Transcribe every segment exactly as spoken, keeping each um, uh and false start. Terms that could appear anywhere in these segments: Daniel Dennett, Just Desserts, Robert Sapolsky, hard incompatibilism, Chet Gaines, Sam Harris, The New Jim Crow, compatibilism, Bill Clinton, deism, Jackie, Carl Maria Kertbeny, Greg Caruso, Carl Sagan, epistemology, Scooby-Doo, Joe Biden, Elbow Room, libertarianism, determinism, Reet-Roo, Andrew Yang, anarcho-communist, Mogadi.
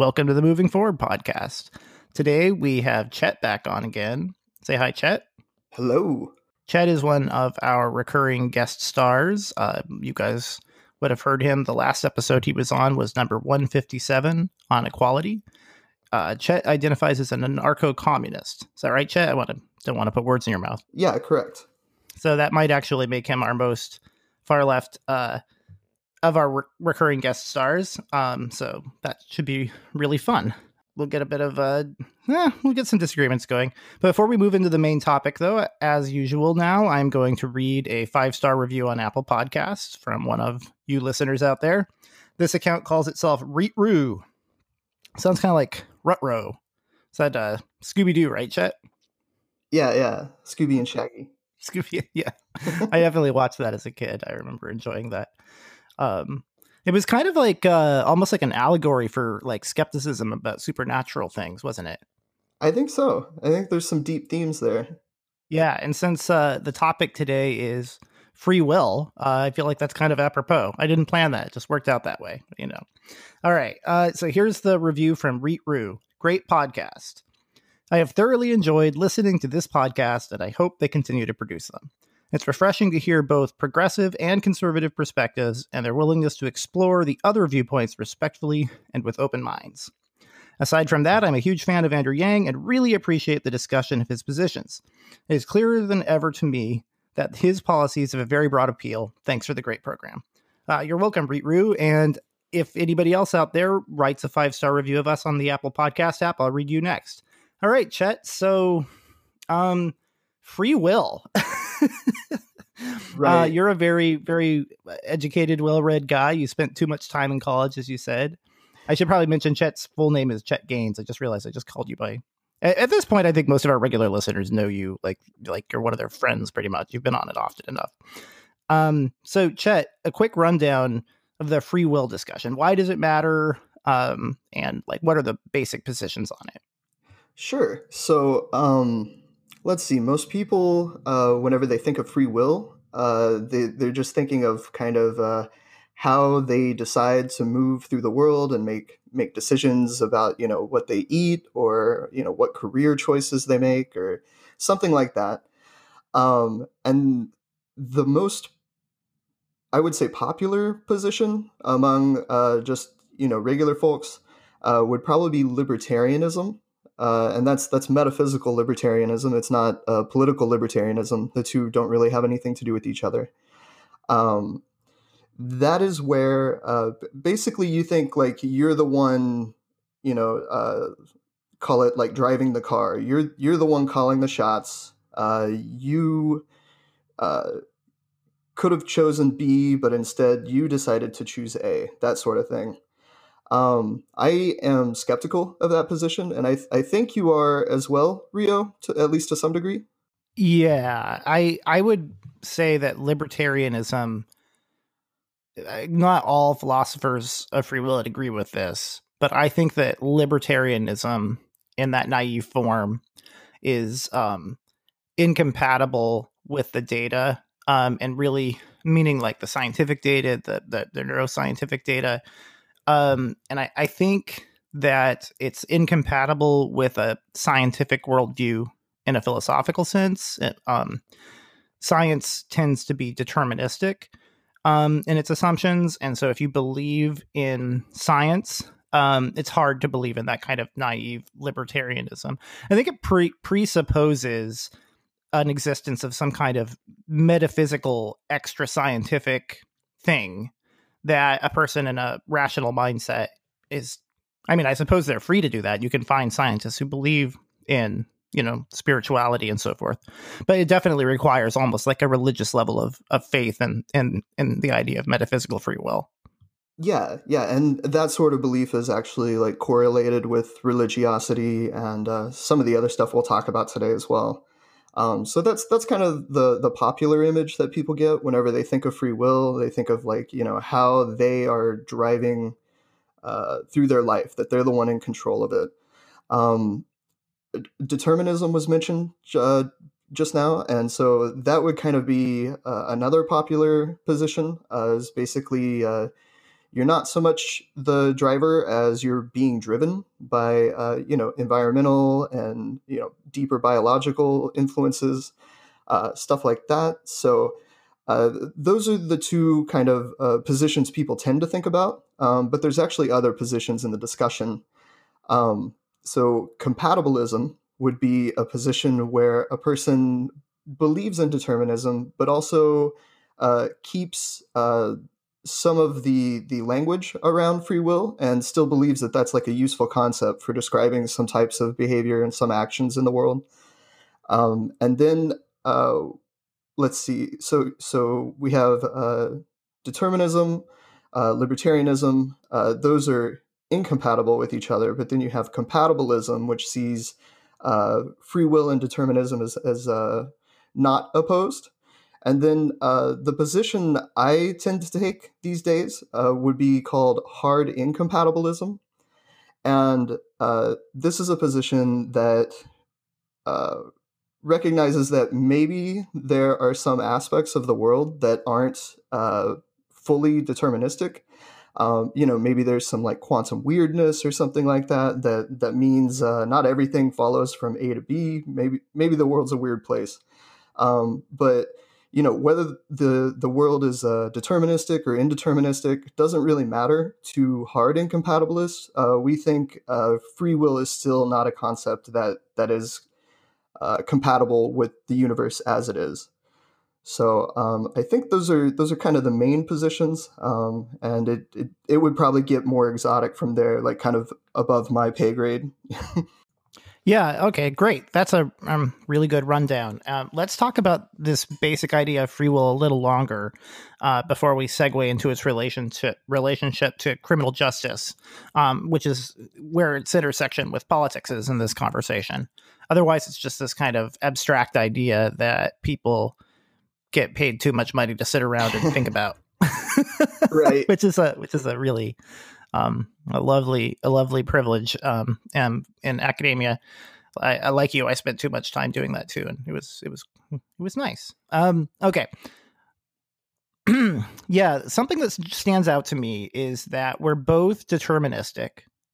Welcome to the Moving Forward podcast. Today we have Chet back on again. Say hi, Chet. Hello. Chet is one of our recurring guest stars. Uh, you guys would have heard him. The last episode he was on was number one fifty-seven on equality. Uh, Chet identifies as an anarcho-communist. Is that right, Chet? I want to, don't want to put words in your mouth. Yeah, correct. So that might actually make him our most far left uh, of our re- recurring guest stars. Um, so that should be really fun. We'll get a bit of a, eh, we'll get some disagreements going. But before we move into the main topic, though, as usual now, I'm going to read a five-star review on Apple Podcasts from one of you listeners out there. This account calls itself Reet-Roo. Sounds kind of like Rut-Row. Is that uh, Scooby-Doo, right, Chet? Yeah, yeah. Scooby and Shaggy. Scooby, yeah. I definitely watched that as a kid. I remember enjoying that. Um It was kind of like uh, almost like an allegory for like skepticism about supernatural things, wasn't it? I think so. I think there's some deep themes there. Yeah. And since uh, the topic today is free will, uh, I feel like that's kind of apropos. I didn't plan that. It just worked out that way, you know. All right. Uh, so here's the review from Reet-Roo. Great podcast. I have thoroughly enjoyed listening to this podcast, and I hope they continue to produce them. It's refreshing to hear both progressive and conservative perspectives and their willingness to explore the other viewpoints respectfully and with open minds. Aside from that, I'm a huge fan of Andrew Yang and really appreciate the discussion of his positions. It is clearer than ever to me that his policies have a very broad appeal. Thanks for the great program. Uh, you're welcome, Reet-Roo. And if anybody else out there writes a five-star review of us on the Apple Podcast app, I'll read you next. All right, Chet. So, um... free will. Right. Uh, you're a very, very educated, well-read guy. You spent too much time in college, as you said. I should probably mention Chet's full name is Chet Gaines. I just realized I just called you by. At, at this point, I think most of our regular listeners know you, like like you're one of their friends, pretty much. You've been on it often enough. Um, so, Chet, a quick rundown of the free will discussion. Why does it matter? Um, and like, what are the basic positions on it? Sure. So. Um... Let's see. Most people, uh, whenever they think of free will, uh, they, they're just thinking of kind of uh, how they decide to move through the world and make make decisions about, you know, what they eat or, you know, what career choices they make or something like that. Um, and the most, I would say, popular position among uh, just, you know, regular folks uh, would probably be libertarianism. Uh, and that's that's metaphysical libertarianism. It's not uh, political libertarianism. The two don't really have anything to do with each other. Um, that is where uh, basically you think like you're the one, you know, uh, call it like driving the car. You're you're the one calling the shots. Uh, you uh, could have chosen B, but instead you decided to choose A. That sort of thing. Um, I am skeptical of that position, and I th- I think you are as well, Rio, to, at least to some degree. Yeah, I I would say that libertarianism, not all philosophers of free will would agree with this, but I think that libertarianism in that naive form is um, incompatible with the data um, and really meaning like the scientific data, the the, the neuroscientific data. Um, and I, I think that it's incompatible with a scientific worldview in a philosophical sense. It, um, science tends to be deterministic um, in its assumptions. And so if you believe in science, um, it's hard to believe in that kind of naive libertarianism. I think it pre- presupposes an existence of some kind of metaphysical, extra scientific thing that a person in a rational mindset is, I mean, I suppose they're free to do that. You can find scientists who believe in, you know, spirituality and so forth, but it definitely requires almost like a religious level of, of faith and, and, and the idea of metaphysical free will. Yeah. Yeah. And that sort of belief is actually like correlated with religiosity and uh, some of the other stuff we'll talk about today as well. Um, so that's that's kind of the the popular image that people get whenever they think of free will. They think of like, you know, how they are driving uh, through their life, that they're the one in control of it. Um, determinism was mentioned uh, just now. And so that would kind of be uh, another popular position uh, is basically, uh, you're not so much the driver as you're being driven by, uh, you know, environmental and, you know, deeper biological influences, uh, stuff like that. So uh, those are the two kind of uh, positions people tend to think about, um, but there's actually other positions in the discussion. Um, so compatibilism would be a position where a person believes in determinism, but also uh, keeps uh, some of the the language around free will and still believes that that's like a useful concept for describing some types of behavior and some actions in the world. Um, and then uh, let's see. So so we have uh, determinism, uh, libertarianism. Uh, those are incompatible with each other. But then you have compatibilism, which sees uh, free will and determinism as as uh, not opposed. And then uh, the position I tend to take these days uh, would be called hard incompatibilism. And uh, this is a position that uh, recognizes that maybe there are some aspects of the world that aren't uh, fully deterministic. Um, you know, maybe there's some like quantum weirdness or something like that, that, that means uh, not everything follows from A to B. Maybe, maybe the world's a weird place. Um, but, you know, whether the, the world is uh, deterministic or indeterministic doesn't really matter to hard incompatibilists. Uh, we think uh, free will is still not a concept that, that is uh, compatible with the universe as it is. So um, I think those are those are kind of the main positions, um, and it, it it would probably get more exotic from there, like kind of above my pay grade. Yeah. Okay. Great. That's a um, really good rundown. Um, let's talk about this basic idea of free will a little longer uh, before we segue into its relationship relationship to criminal justice, um, which is where its intersection with politics is in this conversation. Otherwise, it's just this kind of abstract idea that people get paid too much money to sit around and think about. Right. Which is a which is a really um a lovely a lovely privilege um and in academia. I, I like you, I spent too much time doing that too, and it was it was it was nice. Um okay. Yeah, something that stands out to me is that we're both deterministic.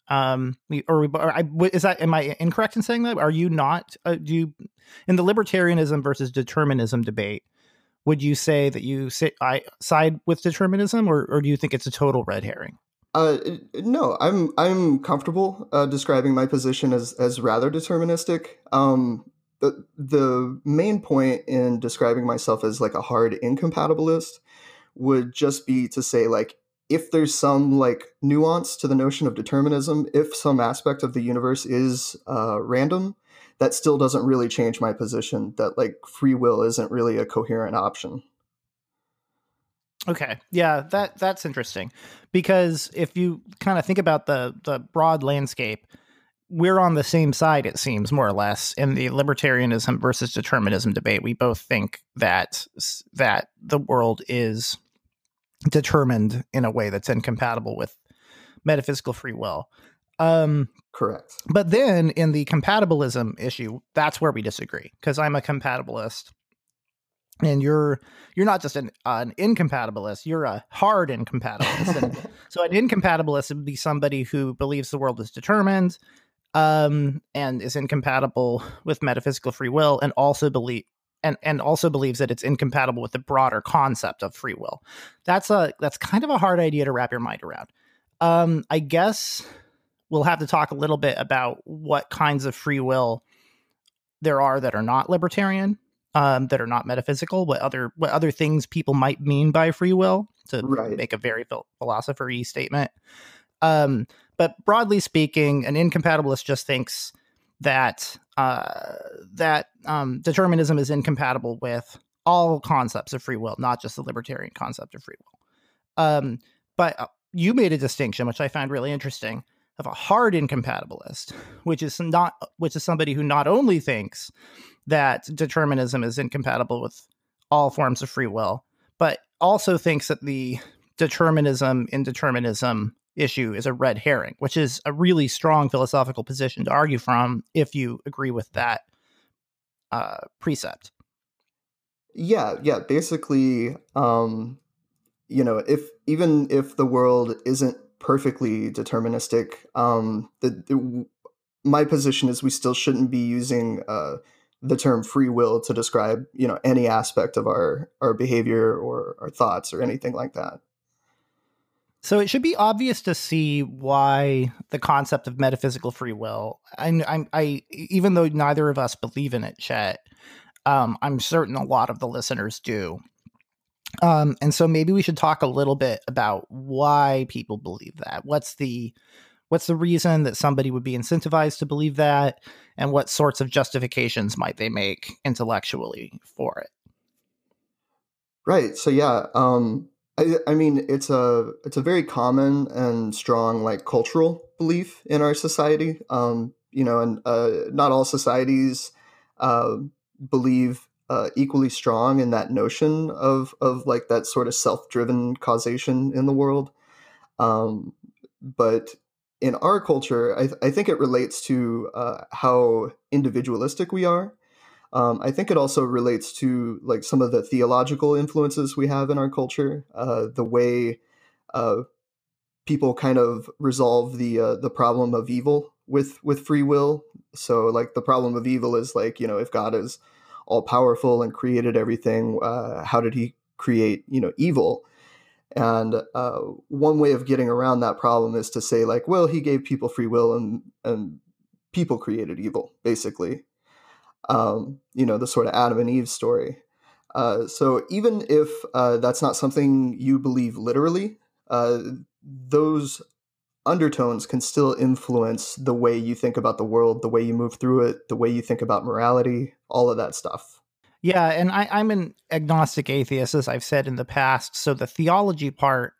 Um, we, or, we, or I, is that, am I incorrect in saying that? Are you not, uh, do you, in the libertarianism versus determinism debate, would you say that you sit, I side with determinism, or, or do you think it's a total red herring? Uh, no, I'm, I'm comfortable, uh, describing my position as, as rather deterministic. Um, the, the main point in describing myself as like a hard incompatibilist would just be to say, like, if there's some like nuance to the notion of determinism, if some aspect of the universe is uh, random, that still doesn't really change my position that like free will isn't really a coherent option. Okay. Yeah, that that's interesting, because if you kind of think about the the broad landscape, we're on the same side, it seems, more or less, in the libertarianism versus determinism debate. We both think that that the world is determined in a way that's incompatible with metaphysical free will. Um, Correct. But then in the compatibilism issue, that's where we disagree, because I'm a compatibilist and you're you're not just an, uh, an incompatibilist, you're a hard incompatibilist. And so an incompatibilist would be somebody who believes the world is determined um, and is incompatible with metaphysical free will, and also believe And, and also believes that it's incompatible with the broader concept of free will. That's a that's kind of a hard idea to wrap your mind around. Um, I guess we'll have to talk a little bit about what kinds of free will there are that are not libertarian, um, that are not metaphysical, what other what other things people might mean by free will, to right. make a very philosopher-y statement. Um, but broadly speaking, an incompatibilist just thinks that uh, that um, determinism is incompatible with all concepts of free will, not just the libertarian concept of free will. Um, but uh, you made a distinction, which I found really interesting, of a hard incompatibilist, which is not, which is somebody who not only thinks that determinism is incompatible with all forms of free will, but also thinks that the determinism indeterminism issue is a red herring, which is a really strong philosophical position to argue from if you agree with that uh, precept. Yeah, yeah. Basically, um, you know, if even if the world isn't perfectly deterministic, um, the, the, my position is we still shouldn't be using uh, the term free will to describe, you know, any aspect of our, our behavior or our thoughts or anything like that. So it should be obvious to see why the concept of metaphysical free will, and I, I, I, even though neither of us believe in it, Chet, um, I'm certain a lot of the listeners do. Um, and so maybe we should talk a little bit about why people believe that. What's the what's the reason that somebody would be incentivized to believe that, and what sorts of justifications might they make intellectually for it? Right. So yeah, um, I, I mean it's a it's a very common and strong like cultural belief in our society. Um, you know, and uh, not all societies uh, believe. Uh, equally strong in that notion of of like that sort of self-driven causation in the world, um, but in our culture, I, th- I think it relates to uh, how individualistic we are. Um, I think it also relates to like some of the theological influences we have in our culture, uh, the way uh, people kind of resolve the uh, the problem of evil with with free will. So like the problem of evil is like, you know, if God is all powerful and created everything, Uh, how did he create, you know, evil? And uh, one way of getting around that problem is to say like, well, he gave people free will and and people created evil, basically. Um, you know, the sort of Adam and Eve story. Uh, so even if uh, that's not something you believe literally, uh, those undertones can still influence the way you think about the world, the way you move through it, the way you think about morality, all of that stuff. Yeah, and I, I'm an agnostic atheist, as I've said in the past. So the theology part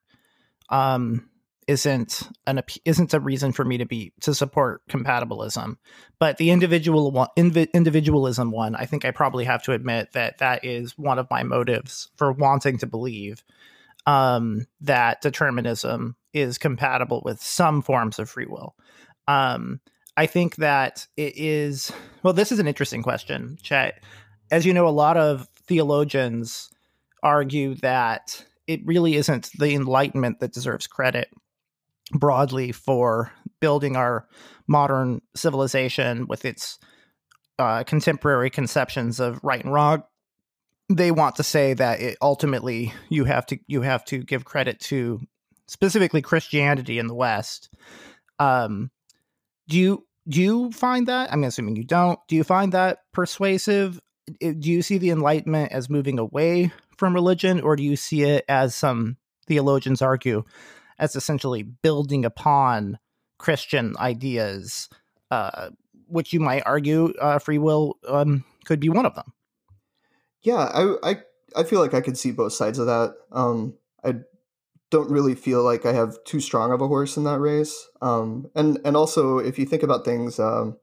um, isn't an isn't a reason for me to be to support compatibilism, but the individual one, inv- individualism one, I think I probably have to admit that that is one of my motives for wanting to believe um, that determinism is compatible with some forms of free will. Um, I think that it is, well, this is an interesting question, Chet. As you know, a lot of theologians argue that it really isn't the Enlightenment that deserves credit broadly for building our modern civilization with its uh, contemporary conceptions of right and wrong. They want to say that it ultimately you have to you have to give credit to specifically Christianity in the West. Um, do you do you find that? I'm assuming you don't. Do you find that persuasive? Do you see the Enlightenment as moving away from religion, or do you see it as some theologians argue as essentially building upon Christian ideas, uh, which you might argue uh, free will um, could be one of them? Yeah, I, I I feel like I could see both sides of that. Um, I. don't really feel like I have too strong of a horse in that race. Um, and, and also if you think about things, um,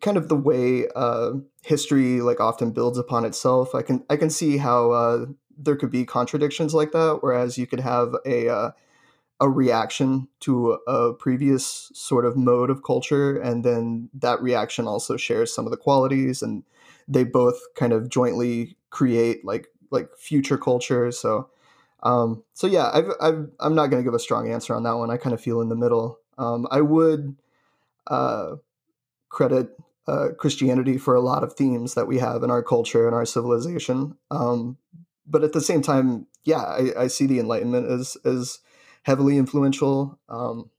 kind of the way, uh, history like often builds upon itself, I can, I can see how, uh, there could be contradictions like that. Whereas you could have a, uh, a reaction to a previous sort of mode of culture. And then that reaction also shares some of the qualities, and they both kind of jointly create like, like future culture. So, Um, so yeah, I've, I've, I'm not going to give a strong answer on that one. I kind of feel in the middle. Um, I would uh, credit uh, Christianity for a lot of themes that we have in our culture and our civilization. Um, but at the same time, yeah, I, I see the Enlightenment as as heavily influential. Um,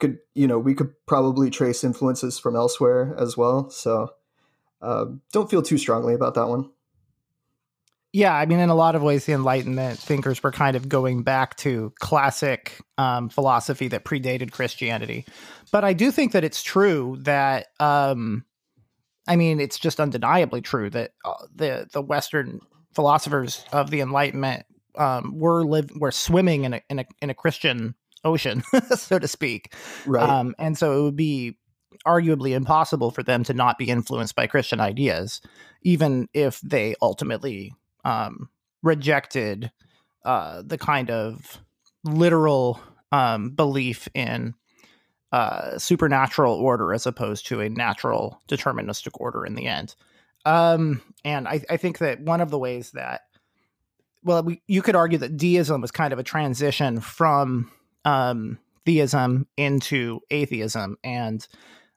could you know we could probably trace influences from elsewhere as well. So uh, don't feel too strongly about that one. Yeah, I mean, in a lot of ways, the Enlightenment thinkers were kind of going back to classic um, philosophy that predated Christianity. But I do think that it's true that, um, I mean, it's just undeniably true that uh, the the Western philosophers of the Enlightenment um, were live were swimming in a in a in a Christian ocean, so to speak. Right. Um, and so it would be arguably impossible for them to not be influenced by Christian ideas, even if they ultimately Um, rejected uh, the kind of literal um, belief in uh, supernatural order as opposed to a natural deterministic order in the end. Um, and I, I think that one of the ways that well, we, you could argue that deism was kind of a transition from um, theism into atheism, and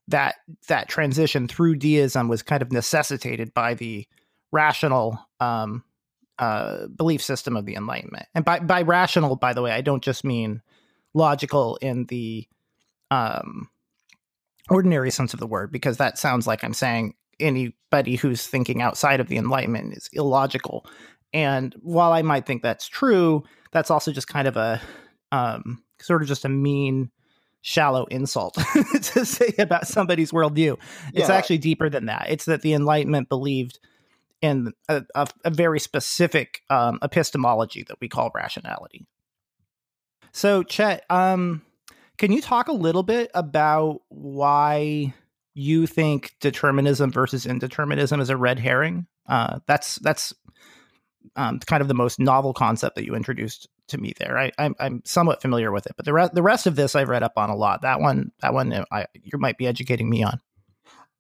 that that transition through deism was kind of necessitated by the rational um, uh, belief system of the Enlightenment. And by, by rational, by the way, I don't just mean logical in the um, ordinary sense of the word, because that sounds like I'm saying anybody who's thinking outside of the Enlightenment is illogical. And while I might think that's true, that's also just kind of a um, sort of just a mean, shallow insult to say about somebody's worldview. Yeah. It's actually deeper than that. It's that the Enlightenment believed in a, a, a very specific um, epistemology that we call rationality. So, Chet, um, can you talk a little bit about why you think determinism versus indeterminism is a red herring? Uh, that's that's um, kind of the most novel concept that you introduced to me there. I, I'm, I'm somewhat familiar with it, but the rest the rest of this I've read up on a lot. That one that one I, you might be educating me on.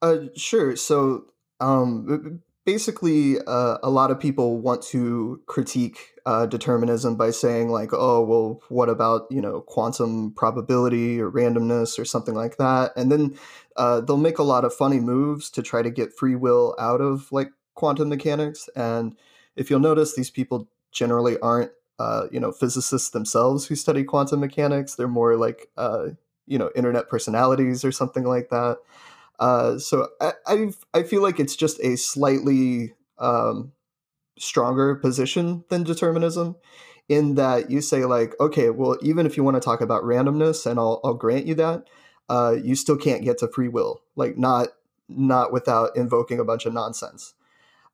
Uh, sure. So um, basically, uh, a lot of people want to critique uh, determinism by saying like, oh, well, what about, you know, quantum probability or randomness or something like that, and then uh, they'll make a lot of funny moves to try to get free will out of like quantum mechanics. And if you'll notice, these people generally aren't, uh, you know, physicists themselves who study quantum mechanics. They're more like, uh, you know, internet personalities or something like that. Uh, so I I've, I feel like it's just a slightly um, stronger position than determinism, in that you say like, okay, well, even if you want to talk about randomness, and I'll I'll grant you that, uh, you still can't get to free will, like not not without invoking a bunch of nonsense.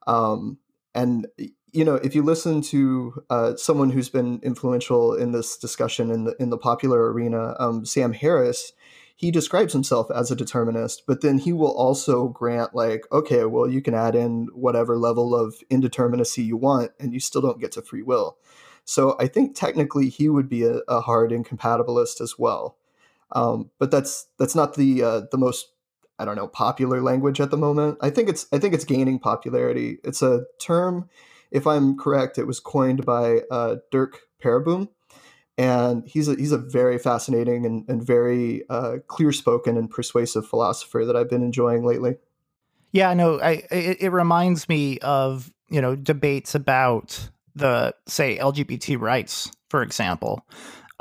Um, and, you know, if you listen to uh, someone who's been influential in this discussion in the in the popular arena, um, Sam Harris, he describes himself as a determinist, but then he will also grant like, okay, well, you can add in whatever level of indeterminacy you want, and you still don't get to free will. So I think technically he would be a, a hard incompatibilist as well. Um, but that's that's not the uh, the most, I don't know, popular language at the moment. I think it's I think it's gaining popularity. It's a term, if I'm correct, it was coined by uh, Dirk Pereboom, and he's a, he's a very fascinating and, and very uh, clear-spoken and persuasive philosopher that I've been enjoying lately. Yeah, no, I it, it reminds me of, you know, debates about the, say, L G B T rights, for example,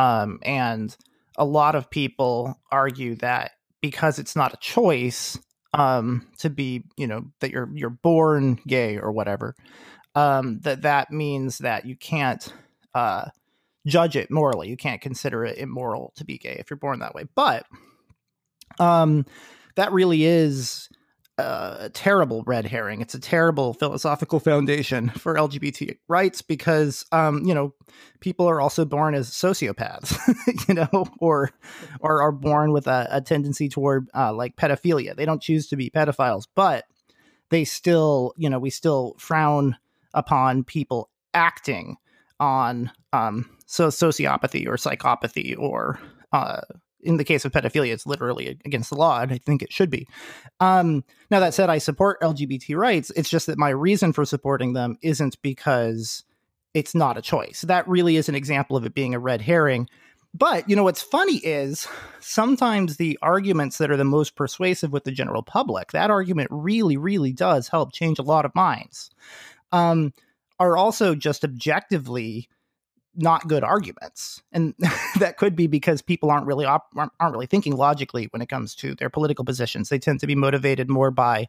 um, and a lot of people argue that because it's not a choice um, to be, you know, that you're you're born gay or whatever, um, that that means that you can't uh, judge it morally. You can't consider it immoral to be gay if you're born that way. But um, that really is a terrible red herring. It's a terrible philosophical foundation for L G B T rights because, um, you know, people are also born as sociopaths, you know, or, or are born with a, a tendency toward uh, like pedophilia. They don't choose to be pedophiles, but they still, you know, we still frown upon people acting on um, so sociopathy or psychopathy or, uh, in the case of pedophilia, it's literally against the law, and I think it should be. Um, now, that said, I support L G B T rights. It's just that my reason for supporting them isn't because it's not a choice. That really is an example of it being a red herring. But, you know, what's funny is sometimes the arguments that are the most persuasive with the general public, that argument really, really does help change a lot of minds, um, are also just objectively not good arguments. And that could be because people aren't really op- aren't really thinking logically when it comes to their political positions. They tend to be motivated more by,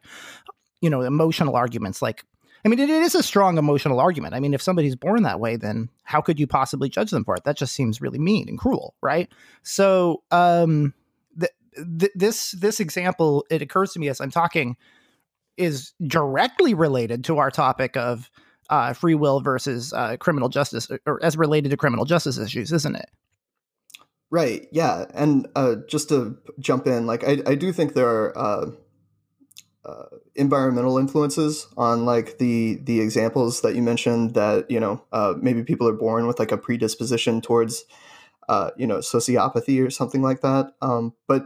you know, emotional arguments. Like, I mean, it, it is a strong emotional argument. I mean, if somebody's born that way, then how could you possibly judge them for it? That just seems really mean and cruel, right? So um, th- th- this this example, it occurs to me as I'm talking, is directly related to our topic of Uh, free will versus uh, criminal justice, or, or as related to criminal justice issues, isn't it? Right. Yeah. And uh, just to jump in, like I, I do think there are uh, uh, environmental influences on like the the examples that you mentioned. That, you know, uh, maybe people are born with like a predisposition towards uh, you know, sociopathy or something like that. Um, but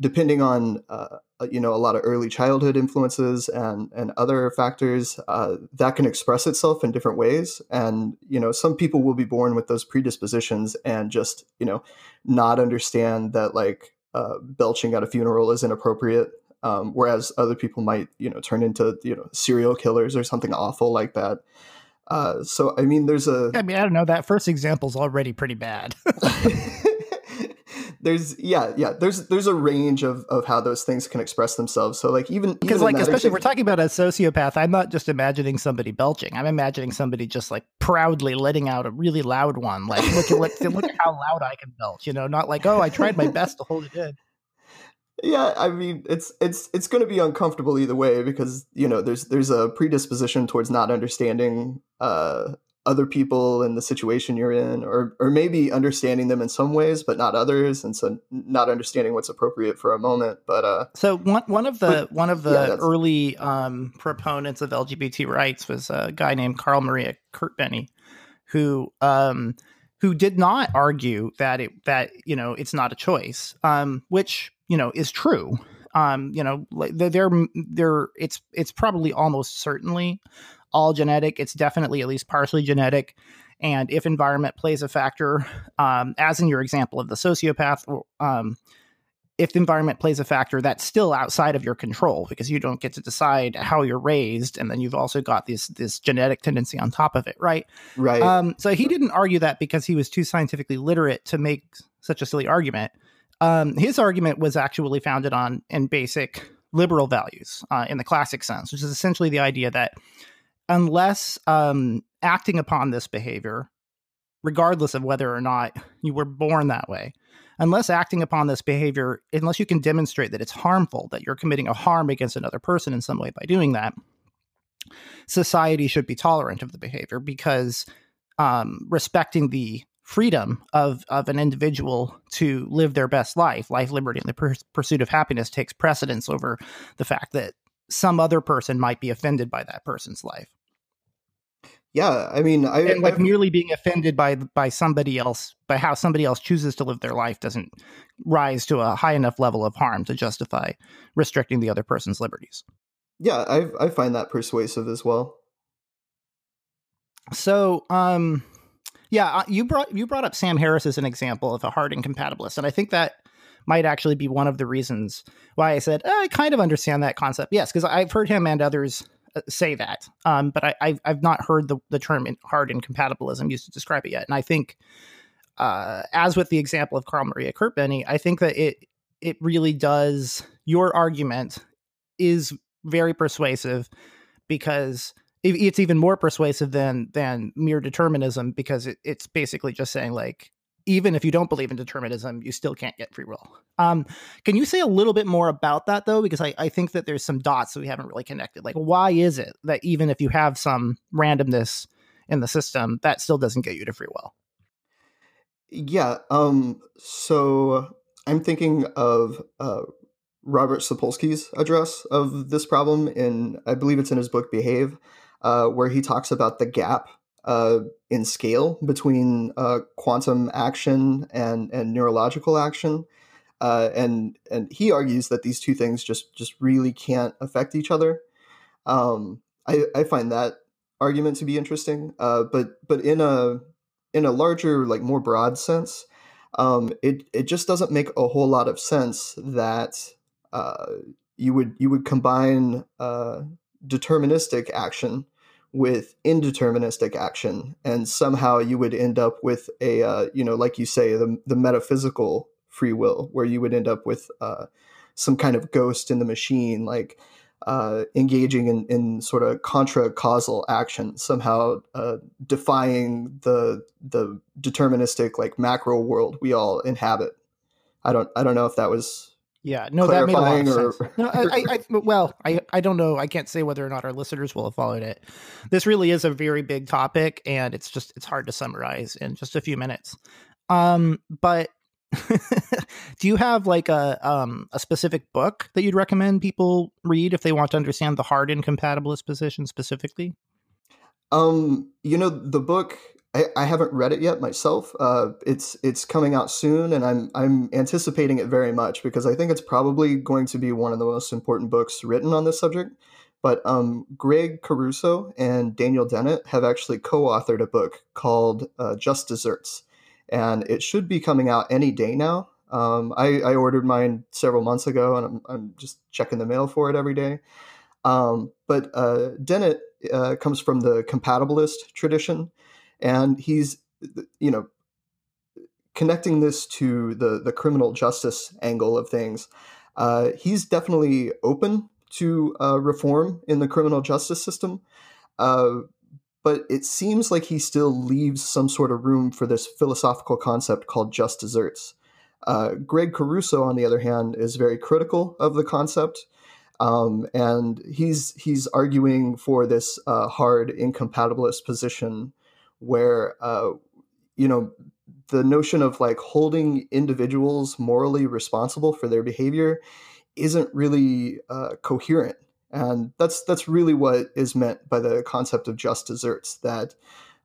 depending on uh, you know, a lot of early childhood influences and, and other factors uh, that can express itself in different ways. And, you know, some people will be born with those predispositions and just, you know, not understand that like uh, belching at a funeral is inappropriate. Um, whereas other people might, you know, turn into, you know, serial killers or something awful like that. Uh, so, I mean, there's a, I mean, I don't know, that first example's already pretty bad. There's, yeah, yeah, there's, there's a range of, of how those things can express themselves. So like even, because like, especially if we're talking about a sociopath, I'm not just imagining somebody belching. I'm imagining somebody just like proudly letting out a really loud one. Like, look at, look, look at how loud I can belch, you know, not like, oh, I tried my best to hold it in. Yeah, I mean, it's it's it's going to be uncomfortable either way because, you know, there's there's a predisposition towards not understanding uh, other people and the situation you're in, or or maybe understanding them in some ways, but not others. And so not understanding what's appropriate for a moment. But uh, so one one of the but, one of the yeah, early um, proponents of L G B T rights was a guy named Carl Maria Kertbeny, who um, who did not argue that it that, you know, it's not a choice, um, which, you know, is true. Um, you know, they're, they're, it's, it's probably almost certainly all genetic. It's definitely at least partially genetic. And if environment plays a factor, um, as in your example of the sociopath, um, if the environment plays a factor, that's still outside of your control because you don't get to decide how you're raised. And then you've also got this, this genetic tendency on top of it. Right. Right. Um, so he didn't argue that because he was too scientifically literate to make such a silly argument. Um, his argument was actually founded on in basic liberal values uh, in the classic sense, which is essentially the idea that unless um, acting upon this behavior, regardless of whether or not you were born that way, unless acting upon this behavior, unless you can demonstrate that it's harmful, that you're committing a harm against another person in some way by doing that, society should be tolerant of the behavior because um, respecting the freedom of of an individual to live their best life, life, liberty, and the pur pursuit of happiness takes precedence over the fact that some other person might be offended by that person's life. Yeah, I mean, I and like I've, merely being offended by by somebody else, by how somebody else chooses to live their life, doesn't rise to a high enough level of harm to justify restricting the other person's liberties. Yeah, I I find that persuasive as well. So, um. Yeah, you brought you brought up Sam Harris as an example of a hard incompatibilist, and I think that might actually be one of the reasons why I said, oh, I kind of understand that concept. Yes, because I've heard him and others say that, um, but I, I've, I've not heard the, the term hard incompatibilism used to describe it yet. And I think, uh, as with the example of Carl Maria Kertbeny, I think that it, it really does, your argument is very persuasive because it's even more persuasive than than mere determinism, because it, it's basically just saying, like, even if you don't believe in determinism, you still can't get free will. Um, can you say a little bit more about that, though? Because I, I think that there's some dots that we haven't really connected. Like, why is it that even if you have some randomness in the system, that still doesn't get you to free will? Yeah. Um, so I'm thinking of uh, Robert Sapolsky's address of this problem in, I believe it's in his book, Behave. Uh, where he talks about the gap uh, in scale between uh, quantum action and, and neurological action. Uh, and, and he argues that these two things just, just really can't affect each other. Um, I, I find that argument to be interesting, uh, but, but in a, in a larger, like more broad sense, um, it, it just doesn't make a whole lot of sense that uh, you would, you would combine uh, deterministic action with indeterministic action, and somehow you would end up with a uh, you know, like you say, the, the metaphysical free will, where you would end up with uh, some kind of ghost in the machine, like uh, engaging in, in sort of contra causal action, somehow uh, defying the the deterministic, like, macro world we all inhabit. I don't I don't know if that was. Yeah, no, that made a lot of sense. Or... no, I, I, I, well, I, I don't know. I can't say whether or not our listeners will have followed it. This really is a very big topic, and it's just it's hard to summarize in just a few minutes. Um, but do you have like a um a specific book that you'd recommend people read if they want to understand the hard incompatibilist position specifically? Um, you know, the book I, I haven't read it yet myself. Uh, it's it's coming out soon, and I'm I'm anticipating it very much because I think it's probably going to be one of the most important books written on this subject. But um, Greg Caruso and Daniel Dennett have actually co-authored a book called uh, Just Desserts, and it should be coming out any day now. Um, I, I ordered mine several months ago, and I'm, I'm just checking the mail for it every day. Um, but uh, Dennett uh, comes from the compatibilist tradition, and he's, you know, connecting this to the, the criminal justice angle of things. Uh, he's definitely open to uh, reform in the criminal justice system, uh, but it seems like he still leaves some sort of room for this philosophical concept called just desserts. Uh, Greg Caruso, on the other hand, is very critical of the concept, um, and he's he's arguing for this uh, hard incompatibilist position where, uh, you know, the notion of like holding individuals morally responsible for their behavior isn't really uh, coherent, and that's that's really what is meant by the concept of just desserts. That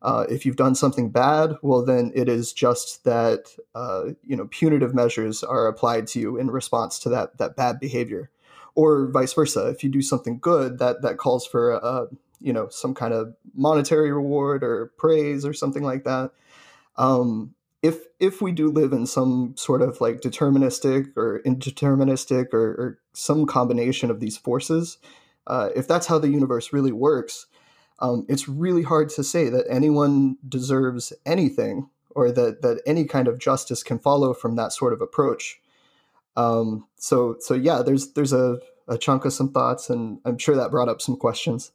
Uh, if you've done something bad, well, then it is just that, uh, you know, punitive measures are applied to you in response to that that bad behavior, or vice versa. If you do something good, that that calls for, uh, you know, some kind of monetary reward or praise or something like that. Um, if if we do live in some sort of like deterministic or indeterministic or, or some combination of these forces, uh, if that's how the universe really works, Um, it's really hard to say that anyone deserves anything or that, that any kind of justice can follow from that sort of approach. Um, so, so yeah, there's, there's a, a chunk of some thoughts, and I'm sure that brought up some questions.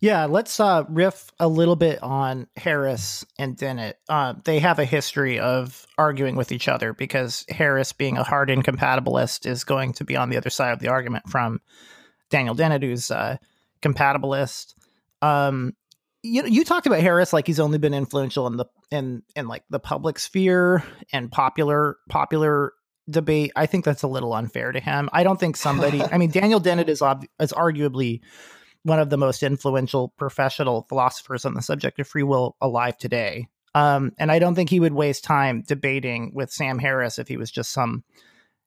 Yeah. Let's uh, riff a little bit on Harris and Dennett. Uh, they have a history of arguing with each other because Harris, being a hard incompatibilist, is going to be on the other side of the argument from Daniel Dennett, who's uh compatibilist. Um, you know, you talked about Harris like he's only been influential in the in in like the public sphere and popular popular debate. I think that's a little unfair to him. I don't think somebody. I mean, Daniel Dennett is ob- is arguably one of the most influential professional philosophers on the subject of free will alive today. Um, and I don't think he would waste time debating with Sam Harris if he was just some,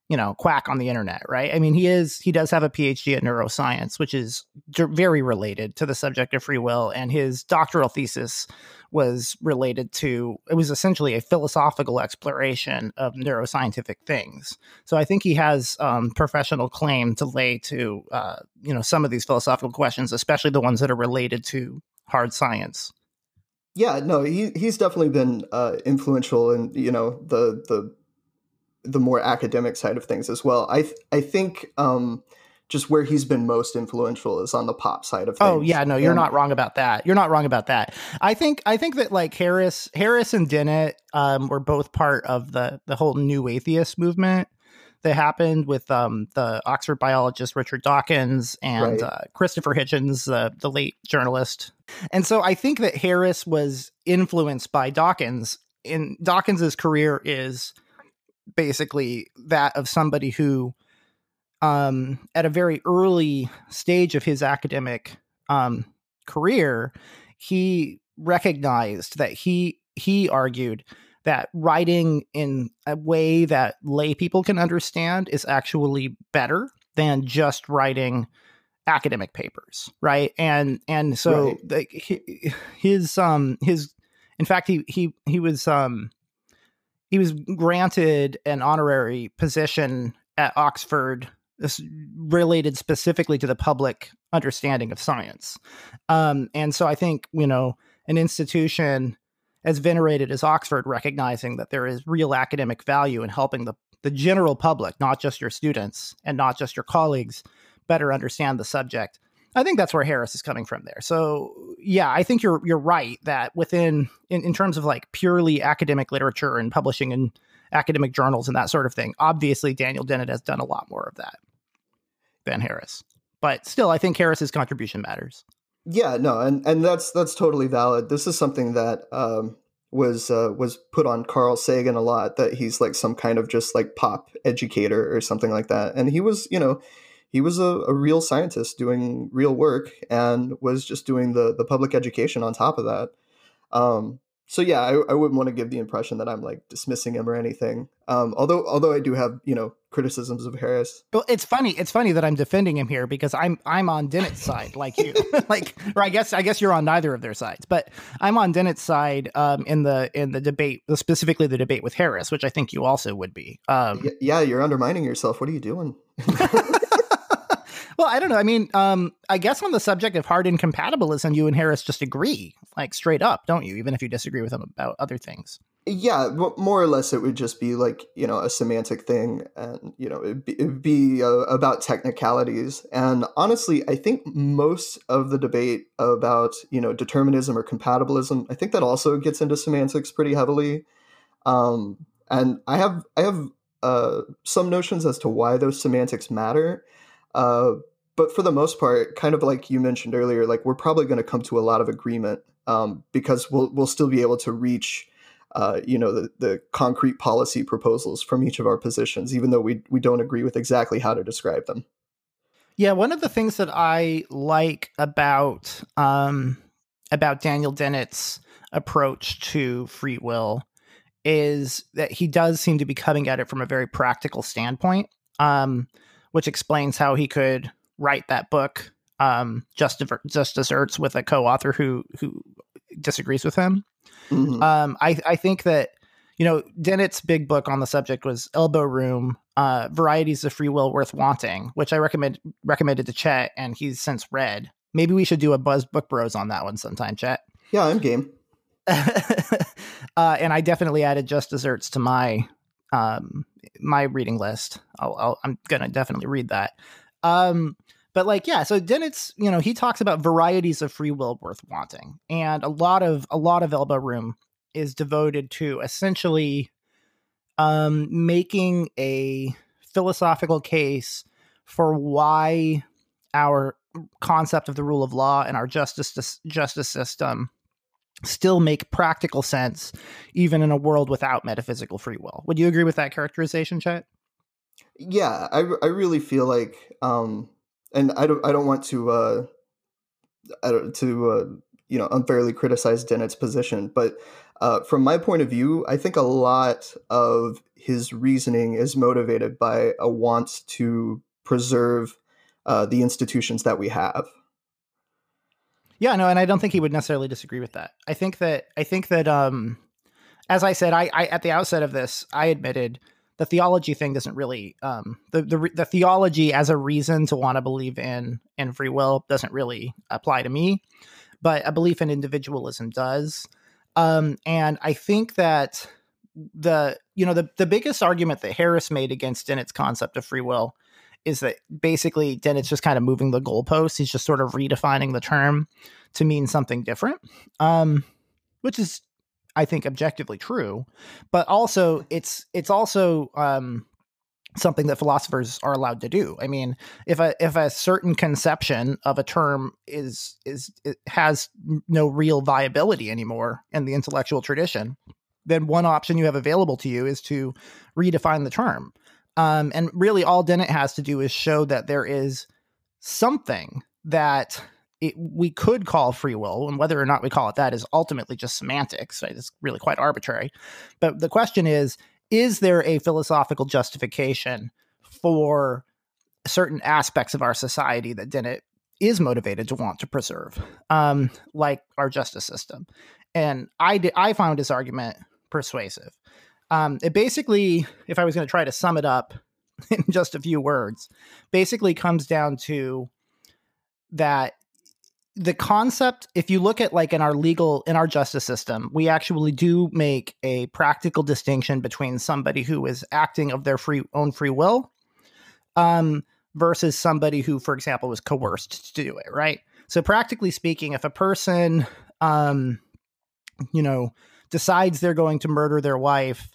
you know, quack on the internet, right? I mean, he is, he does have a P H D in neuroscience, which is d- very related to the subject of free will. And his doctoral thesis was related to, it was essentially a philosophical exploration of neuroscientific things. So I think he has um, professional claim to lay to, uh, you know, some of these philosophical questions, especially the ones that are related to hard science. Yeah, no, he, he's definitely been uh, influential in, you know, the, the, the more academic side of things as well. I th- I think um, just where he's been most influential is on the pop side of things. Oh yeah, no, you're and- not wrong about that. You're not wrong about that. I think I think that like Harris, Harris and Dennett um, were both part of the the whole new atheist movement that happened with um, the Oxford biologist Richard Dawkins and right. uh, Christopher Hitchens, uh, the late journalist. And so I think that Harris was influenced by Dawkins. And Dawkins's career is basically that of somebody who, um, at a very early stage of his academic um, career, he recognized that he he argued that writing in a way that lay people can understand is actually better than just writing academic papers, right? And and so right. the, his um his in fact he he he was um. He was granted an honorary position at Oxford related specifically to the public understanding of science. Um, and so I think, you know, an institution as venerated as Oxford recognizing that there is real academic value in helping the, the general public, not just your students and not just your colleagues, better understand the subject. I think that's where Harris is coming from there. So, yeah, I think you're you're right that within in, in terms of like purely academic literature and publishing in academic journals and that sort of thing, obviously Daniel Dennett has done a lot more of that than Harris. But still, I think Harris's contribution matters. Yeah, no, and, and that's that's totally valid. This is something that um, was uh, was put on Carl Sagan a lot, that he's like some kind of just like pop educator or something like that. And he was, you know, He was a, a real scientist doing real work and was just doing the, the public education on top of that. Um, so yeah, I, I wouldn't want to give the impression that I'm like dismissing him or anything. Um, although, although I do have, you know, criticisms of Harris. Well, it's funny. It's funny that I'm defending him here because I'm, I'm on Dennett's side, like you, like, or I guess, I guess you're on neither of their sides, but I'm on Dennett's side, um, in the, in the debate, specifically the debate with Harris, which I think you also would be. Um, y- yeah, you're undermining yourself. What are you doing? Well, I don't know. I mean, um, I guess on the subject of hard incompatibilism, you and Harris just agree, like straight up, don't you? Even if you disagree with him about other things. Yeah, more or less, it would just be like, you know, a semantic thing. And, you know, it'd be, it'd be uh, about technicalities. And honestly, I think most of the debate about, you know, determinism or compatibilism, I think that also gets into semantics pretty heavily. Um, and I have I have uh, some notions as to why those semantics matter. Uh, but for the most part, kind of like you mentioned earlier, like we're probably going to come to a lot of agreement, um, because we'll, we'll still be able to reach, uh, you know, the, the concrete policy proposals from each of our positions, even though we, we don't agree with exactly how to describe them. Yeah. One of the things that I like about, um, about Daniel Dennett's approach to free will is that he does seem to be coming at it from a very practical standpoint. Um, which explains how he could write that book, um, Just Just Desserts, with a co-author who who disagrees with him. Mm-hmm. Um, I, I think that, you know, Dennett's big book on the subject was Elbow Room, uh, Varieties of Free Will Worth Wanting, which I recommend recommended to Chet, and he's since read. Maybe we should do a Buzz Book Bros on that one sometime, Chet. Yeah, I'm game. uh, and I definitely added Just Desserts to my... Um, my reading list. I'll, I'll, I'm going to definitely read that. Um, but like, yeah, so Dennett's, you know, he talks about varieties of free will worth wanting. And a lot of, a lot of Elbow Room is devoted to essentially um, making a philosophical case for why our concept of the rule of law and our justice, justice system still make practical sense, even in a world without metaphysical free will. Would you agree with that characterization, Chet? Yeah, I, I really feel like, um, and I don't, I don't want to, uh, I don't, to, uh, you know, unfairly criticize Dennett's position, but uh, from my point of view, I think a lot of his reasoning is motivated by a want to preserve uh, the institutions that we have. Yeah, no, and I don't think he would necessarily disagree with that. I think that I think that, um, as I said, I, I at the outset of this, I admitted the theology thing doesn't really um, the, the the theology as a reason to want to believe in in free will doesn't really apply to me, but a belief in individualism does. Um, and I think that the you know the the biggest argument that Harris made against Dennett's concept of free will is that basically Dennett's just kind of moving the goalposts. He's just sort of redefining the term to mean something different, um, which is, I think, objectively true. But also, it's it's also um, something that philosophers are allowed to do. I mean, if a if a certain conception of a term is is it has no real viability anymore in the intellectual tradition, then one option you have available to you is to redefine the term. Um, and really all Dennett has to do is show that there is something that it, we could call free will, and whether or not we call it that is ultimately just semantics. Right? It's really quite arbitrary. But the question is, is there a philosophical justification for certain aspects of our society that Dennett is motivated to want to preserve, um, like our justice system? And I, did, I found his argument persuasive. Um, it basically, if I was going to try to sum it up in just a few words, basically comes down to that the concept, if you look at like in our legal, in our justice system, we actually do make a practical distinction between somebody who is acting of their free own free will um, versus somebody who, for example, was coerced to do it, right? So practically speaking, if a person, um, you know, decides they're going to murder their wife,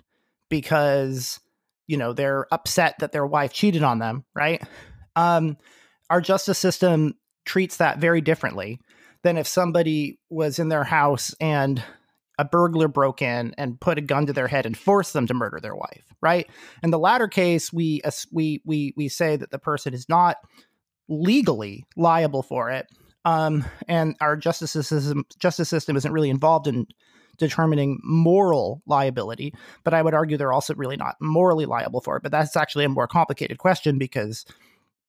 because, you know, they're upset that their wife cheated on them, right? Um, our justice system treats that very differently than if somebody was in their house and a burglar broke in and put a gun to their head and forced them to murder their wife, right? In the latter case, we uh, we we we say that the person is not legally liable for it, um, and our justice system justice system isn't really involved in determining moral liability, but I would argue they're also really not morally liable for it. But that's actually a more complicated question, because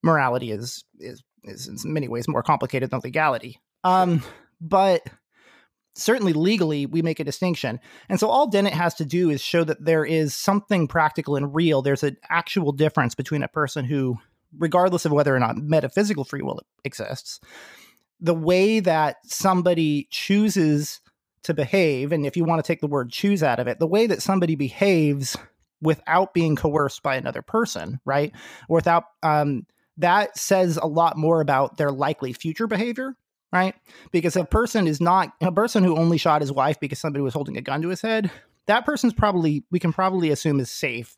morality is is, is in many ways more complicated than legality. Um, but certainly legally, we make a distinction. And so all Dennett has to do is show that there is something practical and real. There's an actual difference between a person who, regardless of whether or not metaphysical free will exists, the way that somebody chooses to behave, and if you want to take the word choose out of it, the way that somebody behaves without being coerced by another person, right? Without, um, that says a lot more about their likely future behavior, right? Because a person is not, a person who only shot his wife because somebody was holding a gun to his head, that person's probably, we can probably assume is safe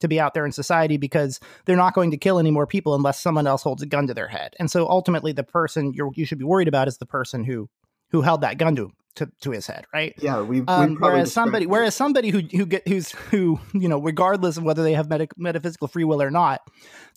to be out there in society, because they're not going to kill any more people unless someone else holds a gun to their head. And so ultimately the person you're, you should be worried about is the person who, who held that gun to, to, to his head. Right. Yeah. We, um, we whereas somebody, it. whereas somebody who, who get, who's, who, you know, regardless of whether they have meta, metaphysical free will or not,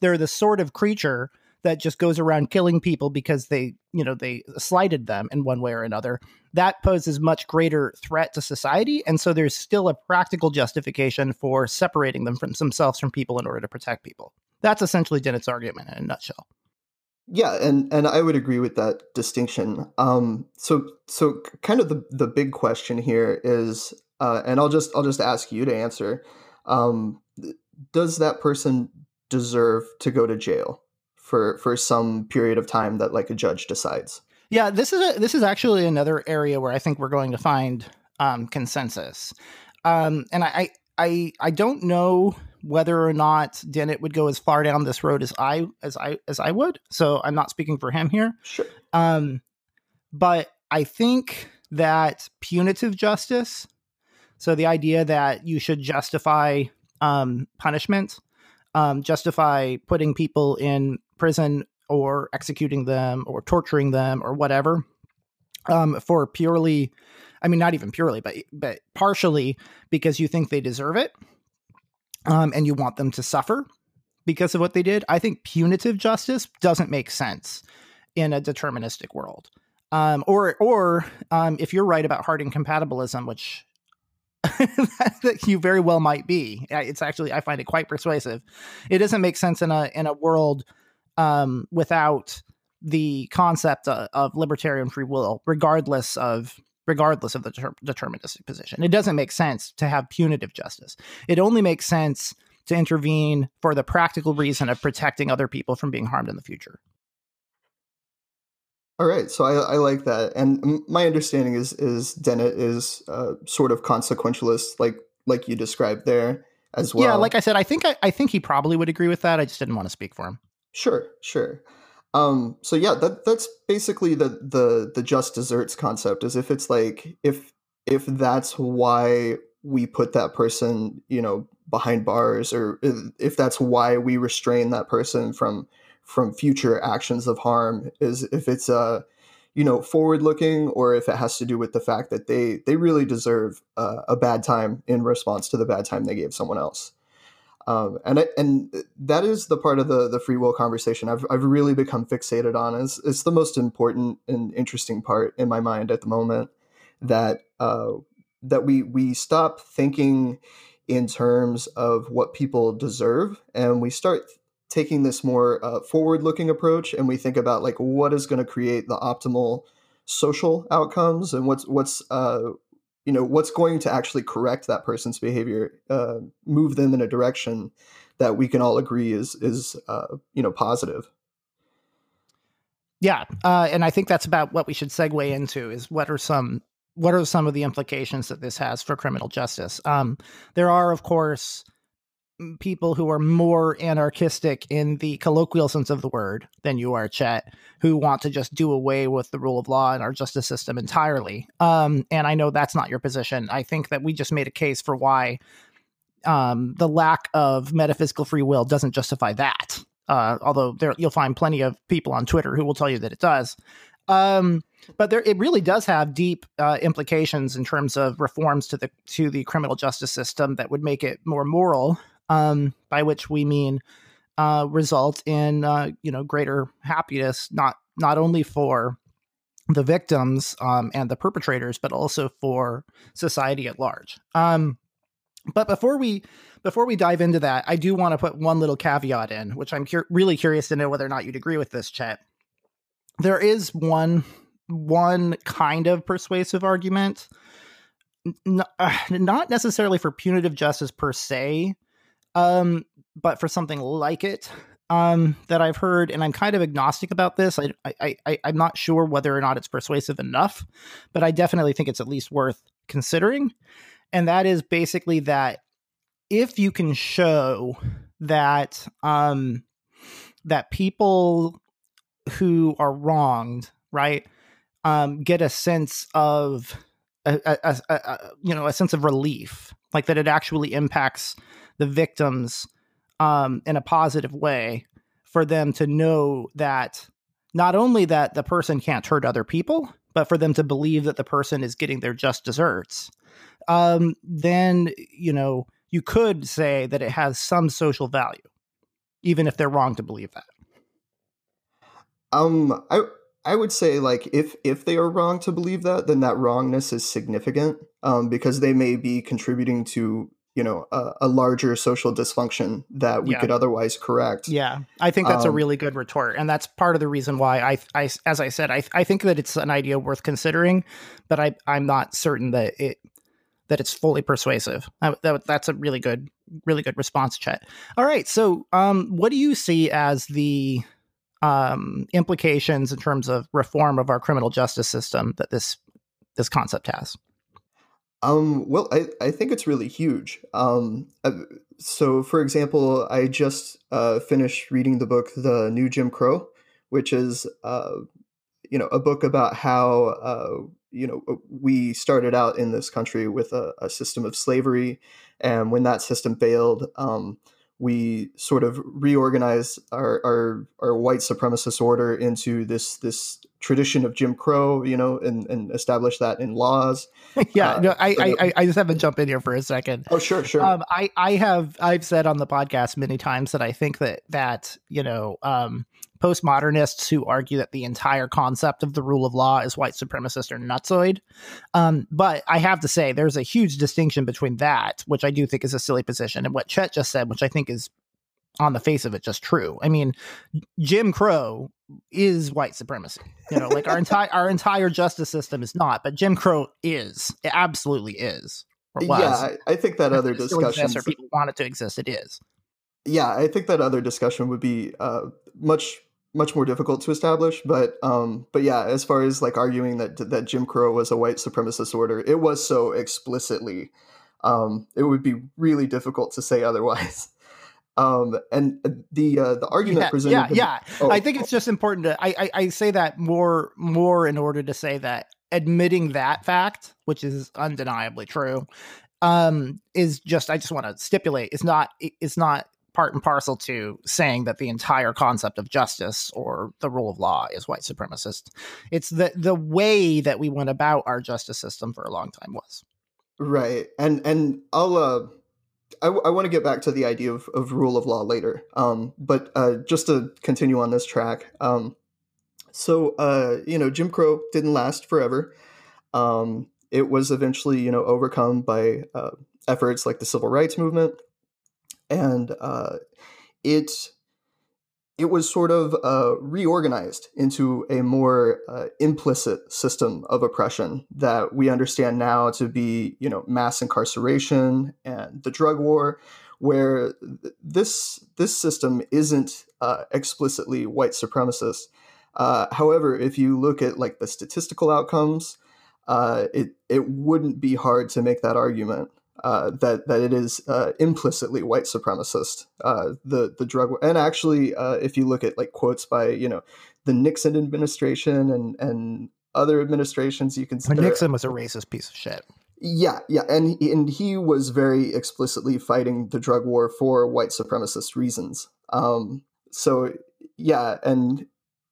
they're the sort of creature that just goes around killing people because they, you know, they slighted them in one way or another. That poses much greater threat to society. And so there's still a practical justification for separating them from themselves from people in order to protect people. That's essentially Dennett's argument in a nutshell. Yeah, and, and I would agree with that distinction. Um, so so kind of the, the big question here is, uh, and I'll just I'll just ask you to answer, um, does that person deserve to go to jail for for some period of time that like a judge decides? Yeah, this is a, this is actually another area where I think we're going to find um, consensus, um, and I, I I don't know whether or not Dennett would go as far down this road as I as I as I would. So I'm not speaking for him here. Sure. Um, but I think that punitive justice, so the idea that you should justify um, punishment, um, justify putting people in prison or executing them or torturing them or whatever, um, for purely, I mean, not even purely, but, but partially because you think they deserve it, um, and you want them to suffer because of what they did. I think punitive justice doesn't make sense in a deterministic world. Um, or, or, um, if you're right about Harding compatibilism, which that you very well might be, it's actually, I find it quite persuasive. It doesn't make sense in a, in a world Um, without the concept of, of libertarian free will, regardless of regardless of the ter- deterministic position. It doesn't make sense to have punitive justice. It only makes sense to intervene for the practical reason of protecting other people from being harmed in the future. All right, so I, I like that, and my understanding is is Dennett is uh, sort of consequentialist, like like you described there as well. Yeah, like I said, I think I, I think he probably would agree with that. I just didn't want to speak for him. Sure, sure. Um, so yeah, that that's basically the, the the just desserts concept, is if it's like if if that's why we put that person, you know, behind bars, or if, if that's why we restrain that person from from future actions of harm, is if it's a uh, you know, forward looking, or if it has to do with the fact that they they really deserve uh, a bad time in response to the bad time they gave someone else. Um, and I, and that is the part of the, the free will conversation I've I've really become fixated on. Is it's the most important and interesting part in my mind at the moment, that uh, that we we stop thinking in terms of what people deserve, and we start taking this more uh, forward looking approach, and we think about like what is going to create the optimal social outcomes, and what's what's uh, you know, what's going to actually correct that person's behavior, uh, move them in a direction that we can all agree is, is uh, you know, positive. Yeah. Uh, and I think that's about what we should segue into, is what are some, what are some of the implications that this has for criminal justice? Um, there are, of course, people who are more anarchistic in the colloquial sense of the word than you are, Chet, who want to just do away with the rule of law and our justice system entirely. Um, and I know that's not your position. I think that we just made a case for why um, the lack of metaphysical free will doesn't justify that. Uh, although there, you'll find plenty of people on Twitter who will tell you that it does. Um, but there, it really does have deep uh, implications in terms of reforms to the to the criminal justice system that would make it more moral. Um, by which we mean uh, result in, uh, you know, greater happiness, not not only for the victims um, and the perpetrators, but also for society at large. Um, but before we before we dive into that, I do want to put one little caveat in, which I'm cu- really curious to know whether or not you'd agree with this, Chet. There is one one kind of persuasive argument, n- uh, not necessarily for punitive justice per se, um, but for something like it. Um, that I've heard, and I'm kind of agnostic about this. I, I, I, I'm not sure whether or not it's persuasive enough, but I definitely think it's at least worth considering. And that is basically that if you can show that um, that people who are wronged, right, um, get a sense of a, a, a, a, you know, a sense of relief, like that it actually impacts the victims Um, in a positive way, for them to know that not only that the person can't hurt other people, but for them to believe that the person is getting their just desserts, um, then, you know, you could say that it has some social value, even if they're wrong to believe that. Um, I I would say, like, if if they are wrong to believe that, then that wrongness is significant, um, because they may be contributing to, you know, a, a larger social dysfunction that we yeah. could otherwise correct. Yeah, I think that's um, a really good retort. And that's part of the reason why I, I as I said, I, I think that it's an idea worth considering, but I, I'm not certain that it that it's fully persuasive. I, that, that's a really good, really good response, Chet. All right. So um, what do you see as the um, implications in terms of reform of our criminal justice system that this this concept has? Um, well, I, I think it's really huge. Um, so, for example, I just uh, finished reading the book, The New Jim Crow, which is, uh, you know, a book about how, uh, you know, we started out in this country with a, a system of slavery. And when that system failed, um, we sort of reorganized our, our, our white supremacist order into this, this tradition of Jim Crow, you know, and, and establish that in laws. Yeah. Uh, no, I, so I, I just have to jump in here for a second. Oh, sure. Sure. Um, I, I have, I've said on the podcast many times that I think that, that, you know, um, postmodernists who argue that the entire concept of the rule of law is white supremacist or nutsoid. Um, but I have to say there's a huge distinction between that, which I do think is a silly position, and what Chet just said, which I think is on the face of it just true. I mean, Jim Crow is white supremacy. You know, like our entire our entire justice system is not, but Jim Crow is. It absolutely is. Or was. Yeah, I, I think that other discussion, or people want it to exist, it is. Yeah, I think that other discussion would be uh, much. much more difficult to establish, but um, but yeah, as far as like arguing that that Jim Crow was a white supremacist order, it was so explicitly. Um, it would be really difficult to say otherwise. Um, and the uh, the argument yeah, presented, yeah, yeah. The, oh, I think it's just important to I, I I say that more more in order to say that admitting that fact, which is undeniably true, um, is just I just want to stipulate it's not it's not. part and parcel to saying that the entire concept of justice or the rule of law is white supremacist. It's the, the way that we went about our justice system for a long time was. Right. And, and I'll, uh, I, I want to get back to the idea of, of rule of law later. Um, but, uh, just to continue on this track. Um, so, uh, you know, Jim Crow didn't last forever. Um, it was eventually, you know, overcome by, uh, efforts like the civil rights movement. And uh, it it was sort of uh, reorganized into a more uh, implicit system of oppression that we understand now to be, you know, mass incarceration and the drug war, where th- this this system isn't uh, explicitly white supremacist. Uh, however, if you look at like the statistical outcomes, uh, it it wouldn't be hard to make that argument. Uh, that that it is uh, implicitly white supremacist. Uh, the the drug and actually, uh, if you look at like quotes by you know the Nixon administration and and other administrations, you can see Nixon was a racist piece of shit. Yeah, yeah, and and he was very explicitly fighting the drug war for white supremacist reasons. Um, so yeah, and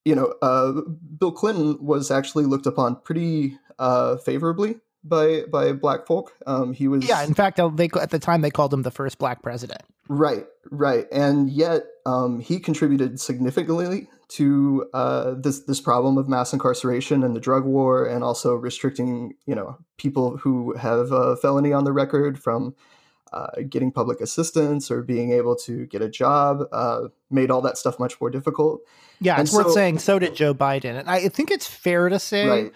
you know, uh, Bill Clinton was actually looked upon pretty uh, favorably by by black folk. Um he was yeah in fact they at the time they called him the first black president. right Right. And yet um, he contributed significantly to uh, this this problem of mass incarceration and the drug war, and also restricting, you know, people who have a felony on the record from uh, getting public assistance or being able to get a job, uh, made all that stuff much more difficult. Yeah, it's and worth so, saying so did Joe Biden. And I think it's fair to say right.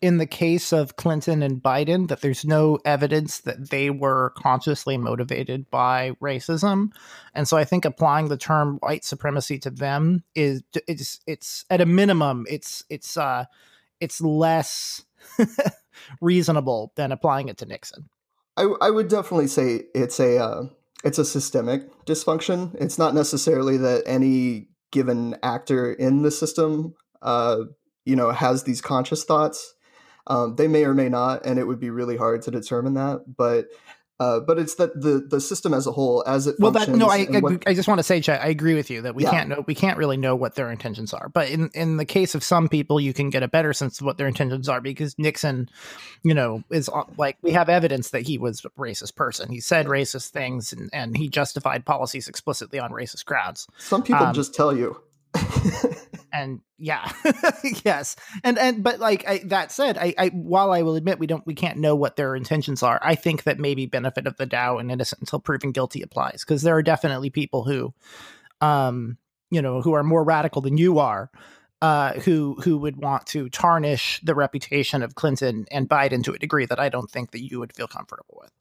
in the case of Clinton and Biden that there's no evidence that they were consciously motivated by racism. And so I think applying the term white supremacy to them is it's it's at a minimum, it's it's uh, it's less reasonable than applying it to Nixon. I, I would definitely say it's a uh, it's a systemic dysfunction. It's not necessarily that any given actor in the system, uh, you know, has these conscious thoughts. Um, they may or may not, and it would be really hard to determine that. But uh, but it's that the the system as a whole, as it well, functions. That, no, I I, what, I just want to say, Chet, I agree with you that we yeah. can't know we can't really know what their intentions are. But in, in the case of some people, you can get a better sense of what their intentions are, because Nixon, you know, is like, we have evidence that he was a racist person. He said racist things, and, and he justified policies explicitly on racist grounds. Some people um, just tell you. And yeah, yes. And, and, but like I, that said, I, I, while I will admit we don't, we can't know what their intentions are, I think that maybe benefit of the doubt and innocent until proven guilty applies. 'Cause there are definitely people who, um, you know, who are more radical than you are, uh, who, who would want to tarnish the reputation of Clinton and Biden to a degree that I don't think that you would feel comfortable with.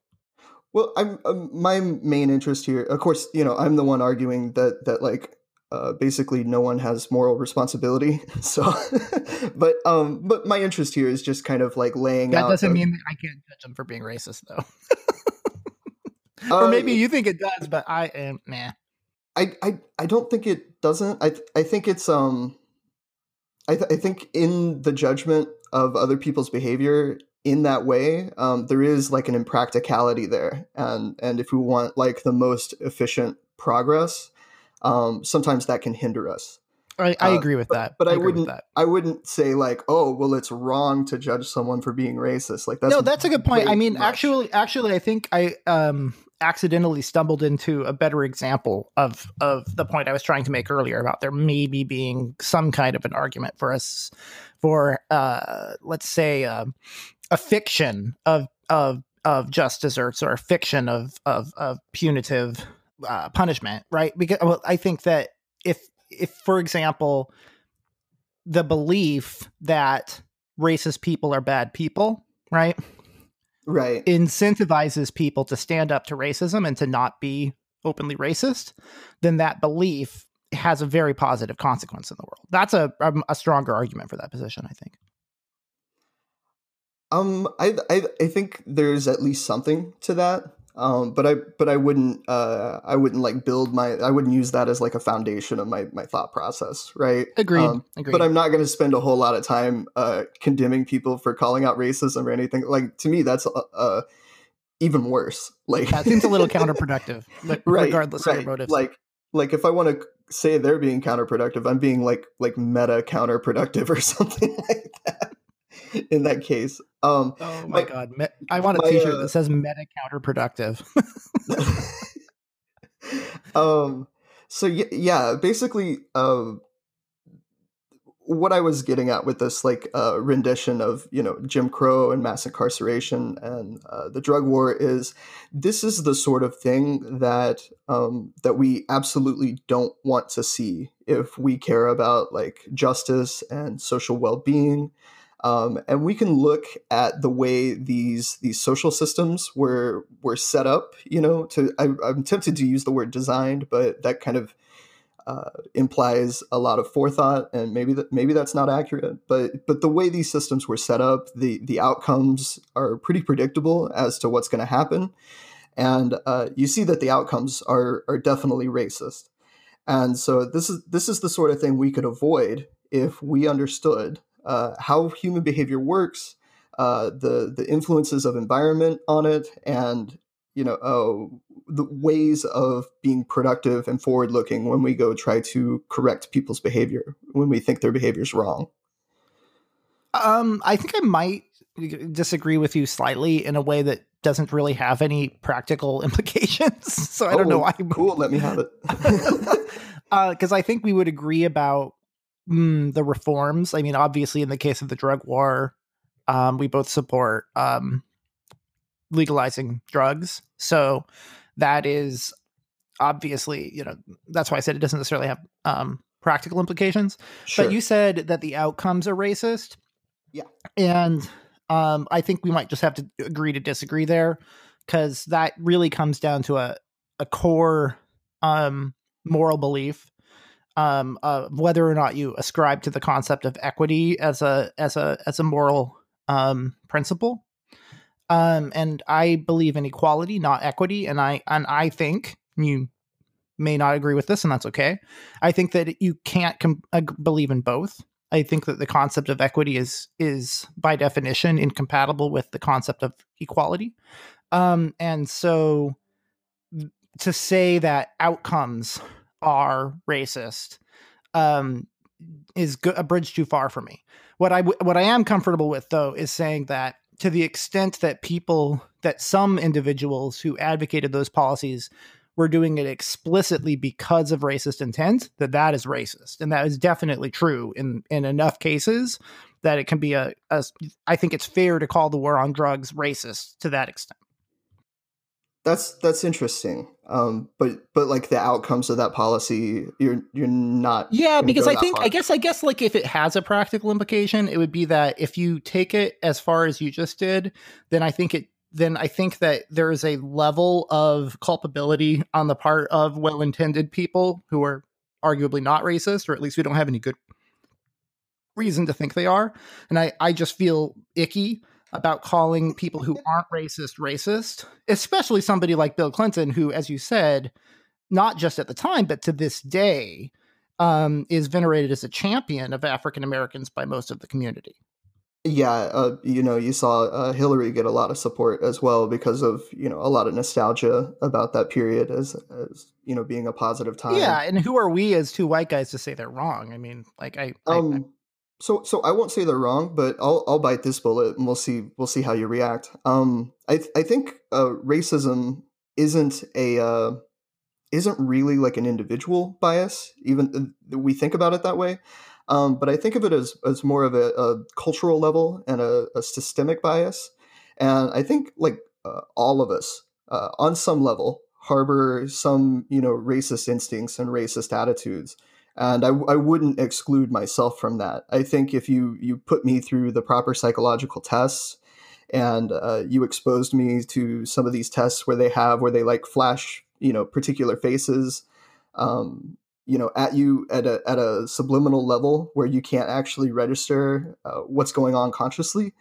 Well, I'm, um, my main interest here, of course, you know, I'm the one arguing that, that like, Uh, basically no one has moral responsibility. So, but, um, but my interest here is just kind of like laying that out. That doesn't a, mean that I can't judge them for being racist though. Or maybe uh, you think it does, but I am, nah. I, I, I don't think it doesn't. I, I think it's, um, I, th- I think in the judgment of other people's behavior in that way, um, there is like an impracticality there. And, and if we want like the most efficient progress, Um, sometimes that can hinder us. I, I agree with uh, that. But, but I, I wouldn't I wouldn't say like, oh, well, it's wrong to judge someone for being racist. Like that's No, that's a good point. I mean, much. actually actually I think I um accidentally stumbled into a better example of of the point I was trying to make earlier about there maybe being some kind of an argument for us for uh let's say um uh, a fiction of of of just desserts, or a fiction of of of punitive Uh, punishment, right? Because well, I think that if, if, for example, the belief that racist people are bad people, right? Right. Incentivizes people to stand up to racism and to not be openly racist, then that belief has a very positive consequence in the world. That's a, a stronger argument for that position, I think. Um, I, I, I think there's at least something to that. Um, but I, but I wouldn't, uh, I wouldn't like build my, I wouldn't use that as like a foundation of my, my thought process. Right. Agreed. Um, Agreed. But I'm not going to spend a whole lot of time, uh, condemning people for calling out racism or anything. Like, to me, that's, uh, even worse. Like, that seems a little counterproductive, but right, regardless right. of your motives. Like, like if I want to say they're being counterproductive, I'm being like, like meta counterproductive or something like that. In that case, um, oh my, my god, me- I want a my, t-shirt uh, that says "meta counterproductive." um, so y- yeah, basically, um, what I was getting at with this, like, uh, rendition of you know Jim Crow and mass incarceration and uh, the drug war is this is the sort of thing that um, that we absolutely don't want to see if we care about like justice and social well-being. Um, and we can look at the way these these social systems were were set up, you know, to I, I'm tempted to use the word designed, but that kind of uh, implies a lot of forethought. And maybe that maybe that's not accurate. But but the way these systems were set up, the, the outcomes are pretty predictable as to what's going to happen. And uh, you see that the outcomes are are definitely racist. And so this is this is the sort of thing we could avoid if we understood Uh, how human behavior works, uh, the the influences of environment on it, and you know uh, the ways of being productive and forward looking when we go try to correct people's behavior when we think their behavior is wrong. Um, I think I might disagree with you slightly in a way that doesn't really have any practical implications. So I oh, don't know why. Cool, let me have it. Because uh, I think we would agree about mm, the reforms. I mean, obviously, in the case of the drug war, um, we both support um, legalizing drugs. So that is obviously, you know, that's why I said it doesn't necessarily have um, practical implications. Sure. But you said that the outcomes are racist. Yeah. And um, I think we might just have to agree to disagree there, because that really comes down to a, a core um, moral belief um, of whether or not you ascribe to the concept of equity as a as a as a moral um, principle. Um, and I believe in equality, not equity. And I and I think you may not agree with this, and that's okay. I think that you can't com- believe in both. I think that the concept of equity is is by definition incompatible with the concept of equality. Um, and so to say that outcomes are racist um, is go- a bridge too far for me. What I w- what I am comfortable with, though, is saying that to the extent that people, that some individuals who advocated those policies were doing it explicitly because of racist intent, that that is racist. And that is definitely true in, in enough cases that it can be a, a, I think it's fair to call the war on drugs racist to that extent. That's, that's interesting. Um, but, but like the outcomes of that policy, you're, you're not. Yeah, because I think, far. I guess, I guess like if it has a practical implication, it would be that if you take it as far as you just did, then I think it, then I think that there is a level of culpability on the part of well-intended people who are arguably not racist, or at least we don't have any good reason to think they are. And I, I just feel icky about calling people who aren't racist, racist, especially somebody like Bill Clinton, who, as you said, not just at the time, but to this day, um, is venerated as a champion of African Americans by most of the community. Yeah, uh, you know, you saw uh, Hillary get a lot of support as well because of, you know, a lot of nostalgia about that period as, as you know, being a positive time. Yeah, and who are we as two white guys to say they're wrong? I mean, like I, um, I, I... so so I won't say they're wrong, but I'll I'll bite this bullet and we'll see we'll see how you react. Um, I I think uh, racism isn't a uh, isn't really like an individual bias. Even uh, we think about it that way. Um, but I think of it as, as more of a, a cultural level and a, a systemic bias. And I think like uh, all of us uh, on some level harbor some, you know, racist instincts and racist attitudes. And I, I wouldn't exclude myself from that. I think if you, you put me through the proper psychological tests and uh, you exposed me to some of these tests where they have, where they like flash, you know, particular faces, um, you know, at you at a at a subliminal level where you can't actually register uh, what's going on consciously,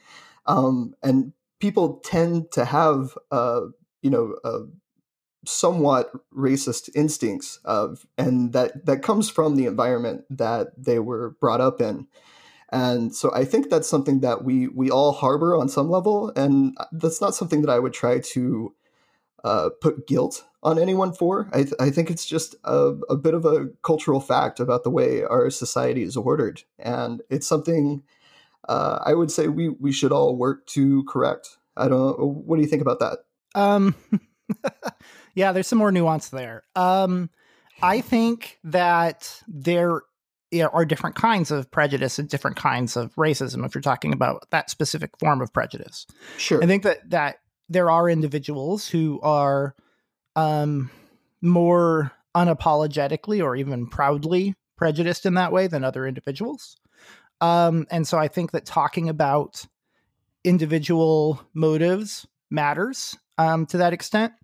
um, and people tend to have uh, you know uh, somewhat racist instincts of, and that that comes from the environment that they were brought up in, and so I think that's something that we we all harbor on some level, and that's not something that I would try to uh, put guilt on anyone for. I, th- I think it's just a, a bit of a cultural fact about the way our society is ordered. And it's something uh, I would say we, we should all work to correct. I don't know. What do you think about that? Um, yeah, there's some more nuance there. Um, I think that there are different kinds of prejudice and different kinds of racism, if you're talking about that specific form of prejudice. Sure. I think that, that there are individuals who are Um, more unapologetically or even proudly prejudiced in that way than other individuals. Um, and so I think that talking about individual motives matters um, to that extent.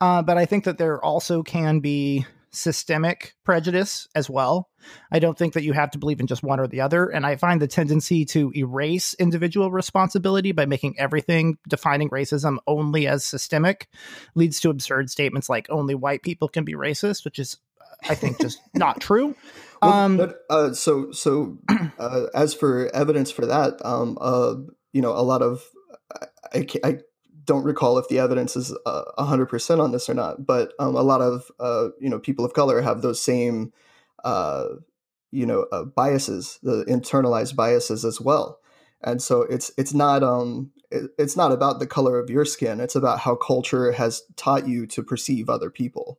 Uh, but I think that there also can be systemic prejudice as well. I don't think that you have to believe in just one or the other. And I find the tendency to erase individual responsibility by making everything defining racism only as systemic leads to absurd statements like only white people can be racist, which is, I think, just not true. Well, um, but, uh, so, so uh, as for evidence for that, um, uh, you know, a lot of, I, I, I don't recall if the evidence is a hundred percent on this or not, but um, a lot of uh, you know people of color have those same uh, you know uh, biases, the internalized biases as well, And so it's it's not um it, it's not about the color of your skin. It's about how culture has taught you to perceive other people.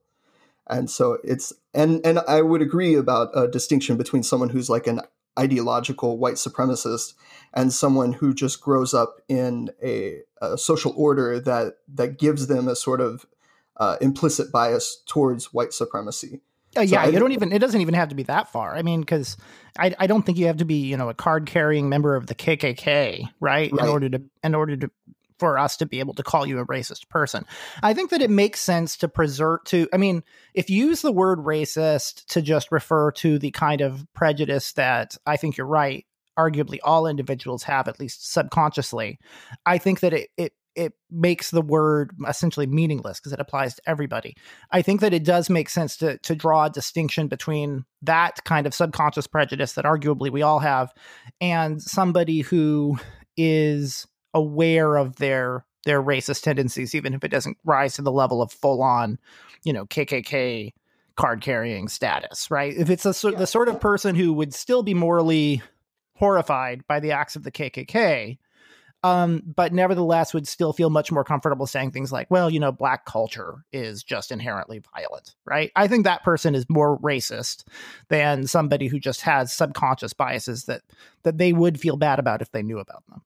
And so it's and and I would agree about a distinction between someone who's like an ideological white supremacist and someone who just grows up in a, a social order that that gives them a sort of uh, implicit bias towards white supremacy. Uh, yeah, so I, you don't even, it doesn't even have to be that far. I mean, because I, I don't think you have to be, you know, a card carrying member of the K K K, right? right? In order to, in order to, for us to be able to call you a racist person. I think that it makes sense to preserve to, I mean, if you use the word racist to just refer to the kind of prejudice that I think you're right, arguably all individuals have, at least subconsciously, I think that it, it it makes the word essentially meaningless because it applies to everybody. I think that it does make sense to to draw a distinction between that kind of subconscious prejudice that arguably we all have and somebody who is aware of their their racist tendencies, even if it doesn't rise to the level of full-on, you know, K K K card-carrying status, right? If it's a, yeah. the sort of person who would still be morally horrified by the acts of the K K K, Um, but nevertheless would still feel much more comfortable saying things like, well, you know, black culture is just inherently violent, right? I think that person is more racist than somebody who just has subconscious biases that, that they would feel bad about if they knew about them.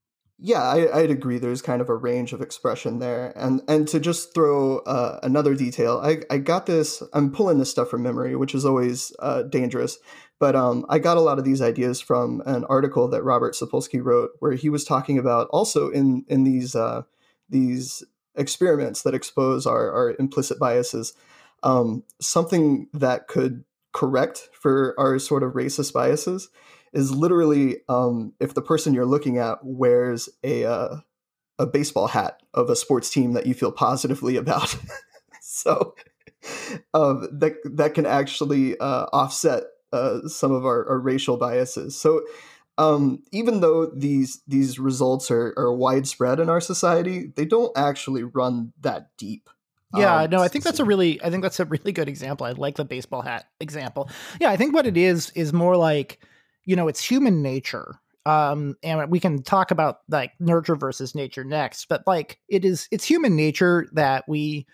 Yeah, I, I'd agree. There's kind of a range of expression there. And and to just throw uh, another detail, I, I got this, I'm pulling this stuff from memory, which is always uh, dangerous. But um, I got a lot of these ideas from an article that Robert Sapolsky wrote, where he was talking about also in in these uh, these experiments that expose our, our implicit biases, um, something that could correct for our sort of racist biases is literally um, if the person you're looking at wears a uh, a baseball hat of a sports team that you feel positively about. So um, that that can actually uh, offset Uh, some of our, our racial biases. So um, even though these these results are, are widespread in our society, they don't actually run that deep. Yeah, um, no, I think that's a really I think that's a really good example. I like the baseball hat example. Yeah, I think what it is is more like, you know, it's human nature. Um, and we can talk about like nurture versus nature next, but like it is it's human nature that we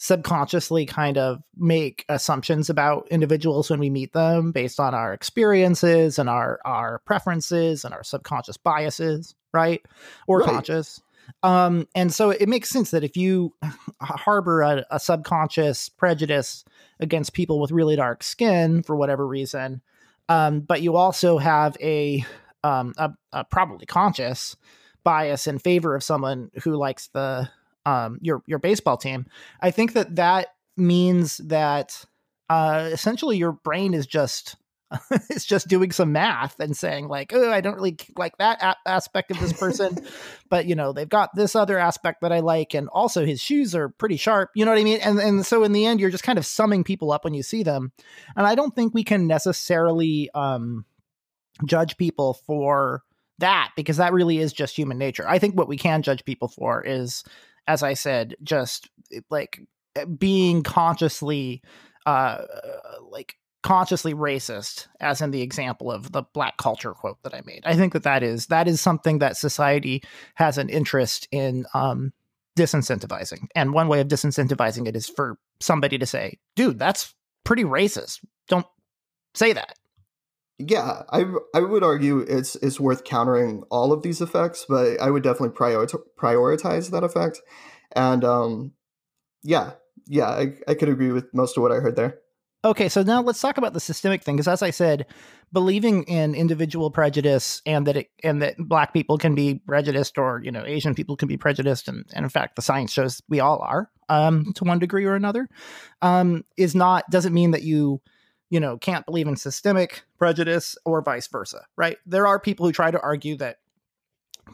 subconsciously kind of make assumptions about individuals when we meet them based on our experiences and our, our preferences and our subconscious biases, right? Or right. conscious. Um, and so it makes sense that if you harbor a, a subconscious prejudice against people with really dark skin for whatever reason, um, but you also have a, um, a, a probably conscious bias in favor of someone who likes the Um, your your baseball team, I think that that means that uh, essentially your brain is just it's just doing some math and saying like, oh, I don't really like that a- aspect of this person, but you know they've got this other aspect that I like, and also his shoes are pretty sharp. You know what I mean? And and so in the end, you're just kind of summing people up when you see them, and I don't think we can necessarily um, judge people for that because that really is just human nature. I think what we can judge people for is, as I said, just like being consciously, uh, like consciously racist, as in the example of the black culture quote that I made. I think that that is that is something that society has an interest in um, disincentivizing. And one way of disincentivizing it is for somebody to say, dude, that's pretty racist. Don't say that. Yeah, I I would argue it's it's worth countering all of these effects, but I would definitely prior, prioritize that effect. And um, yeah, yeah, I, I could agree with most of what I heard there. Okay, so now let's talk about the systemic thing, because as I said, believing in individual prejudice and that it and that black people can be prejudiced, or you know Asian people can be prejudiced, and, and in fact the science shows we all are um, to one degree or another, um, is not doesn't mean that you. you know, can't believe in systemic prejudice or vice versa, right? There are people who try to argue that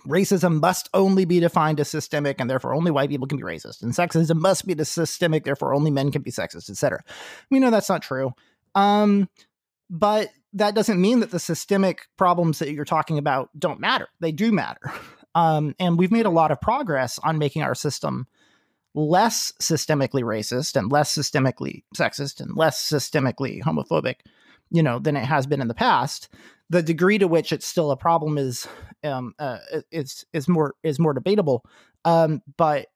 racism must only be defined as systemic and therefore only white people can be racist, and sexism must be systemic, therefore only men can be sexist, et cetera. We know that's not true. Um, but that doesn't mean that the systemic problems that you're talking about don't matter. They do matter. Um, and we've made a lot of progress on making our system less systemically racist and less systemically sexist and less systemically homophobic, you know, than it has been in the past. the degree to which it's still a problem is um, uh, is is more is more debatable. Um, but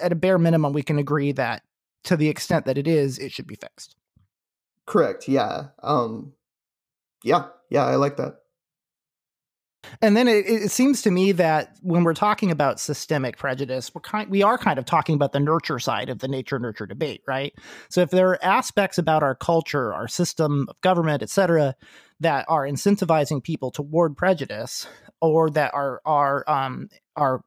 at a bare minimum, we can agree that to the extent that it is, it should be fixed. Correct. Yeah. Um, yeah. Yeah. I like that. And then it, it seems to me that when we're talking about systemic prejudice, we're kind, we are kind of talking about the nurture side of the nature-nurture debate, right? So if there are aspects about our culture, our system of government, et cetera, that are incentivizing people toward prejudice, or that are are um, are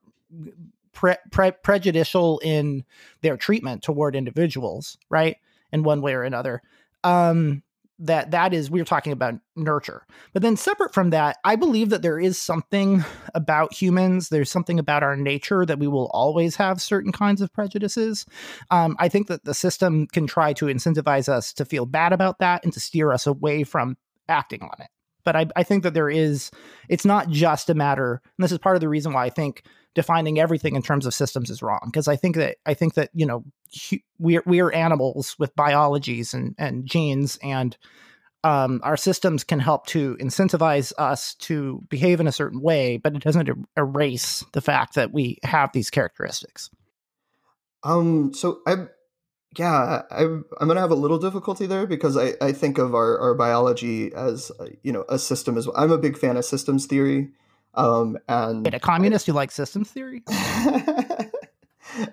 pre- pre- prejudicial in their treatment toward individuals, right? In one way or another. Um, that that is, we're talking about nurture. But then separate from that, I believe that there is something about humans. There's something about our nature that we will always have certain kinds of prejudices. Um, I think that the system can try to incentivize us to feel bad about that and to steer us away from acting on it. But I, I think that there is, it's not just a matter, and this is part of the reason why I think defining everything in terms of systems is wrong. Because I think that, I think that, you know, we're we're animals with biologies and, and genes, and um, our systems can help to incentivize us to behave in a certain way, but it doesn't erase the fact that we have these characteristics. Um. So I, yeah, I I'm gonna have a little difficulty there, because I, I think of our, our biology as you know a system as well. I'm a big fan of systems theory. Um and Wait, a communist who likes systems theory.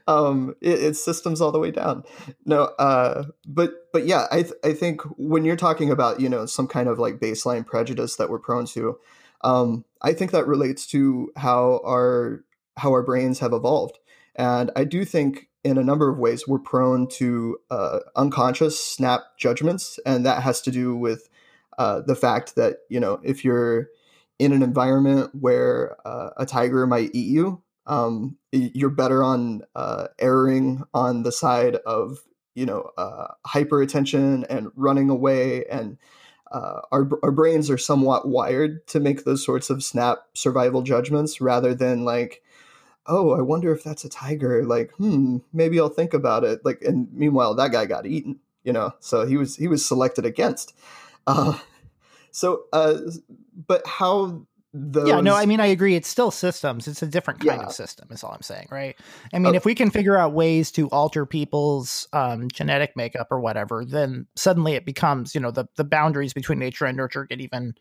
Um, it, it's systems all the way down. No, uh, but but yeah, I th- I think when you're talking about you know some kind of like baseline prejudice that we're prone to, um, I think that relates to how our how our brains have evolved, and I do think in a number of ways we're prone to uh, unconscious snap judgments, and that has to do with uh, the fact that you know if you're in an environment where uh, a tiger might eat you. Um, you're better on uh, erring on the side of, you know, uh, hyper-attention and running away. And uh, our, our brains are somewhat wired to make those sorts of snap survival judgments rather than like, oh, I wonder if that's a tiger. Like, hmm, maybe I'll think about it. Like, and meanwhile, that guy got eaten, you know, so he was, he was selected against. Uh, so, uh, but how... Those... Yeah, no, I mean, I agree. It's still systems. It's a different kind yeah. of system is all I'm saying, right? I mean, oh. if we can figure out ways to alter people's um, genetic makeup or whatever, then suddenly it becomes, you know, the, the boundaries between nature and nurture get even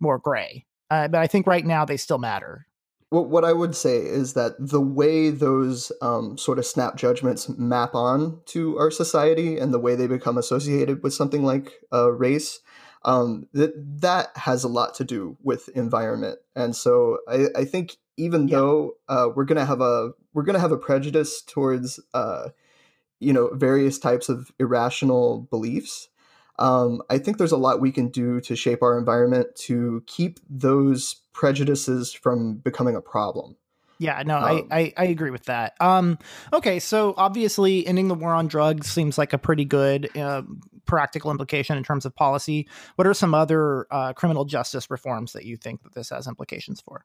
more gray. Uh, but I think right now they still matter. Well, what I would say is that the way those um, sort of snap judgments map on to our society and the way they become associated with something like uh, race Um, that that has a lot to do with environment, and so I, I think even yeah. though uh, we're gonna have a we're gonna have a prejudice towards uh, you know various types of irrational beliefs, um, I think there's a lot we can do to shape our environment to keep those prejudices from becoming a problem. Yeah, no, um, I, I, I agree with that. Um, okay, so obviously ending the war on drugs seems like a pretty good uh, practical implication in terms of policy. What are some other uh, criminal justice reforms that you think that this has implications for?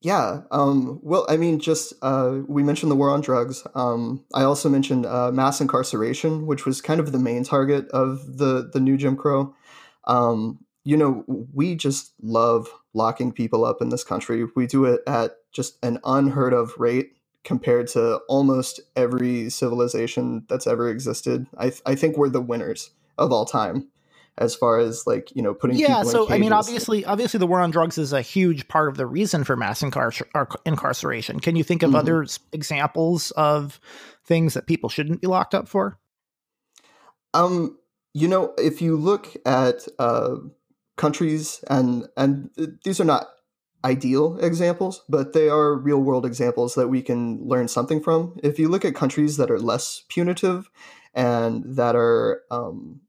Yeah, um, well, I mean, just uh, we mentioned the war on drugs. Um, I also mentioned uh, mass incarceration, which was kind of the main target of the, the new Jim Crow. Um, you know, we just love locking people up in this country. We do it at just an unheard of rate compared to almost every civilization that's ever existed. I th- I think we're the winners of all time as far as like, you know, putting yeah, people so, in cages. Yeah, so I mean, obviously, obviously the war on drugs is a huge part of the reason for mass incar- incarceration. Can you think of mm-hmm. other examples of things that people shouldn't be locked up for? Um, you know, if you look at uh, countries and and these are not ideal examples, but they are real world examples that we can learn something from. If you look at countries that are less punitive and that are, um,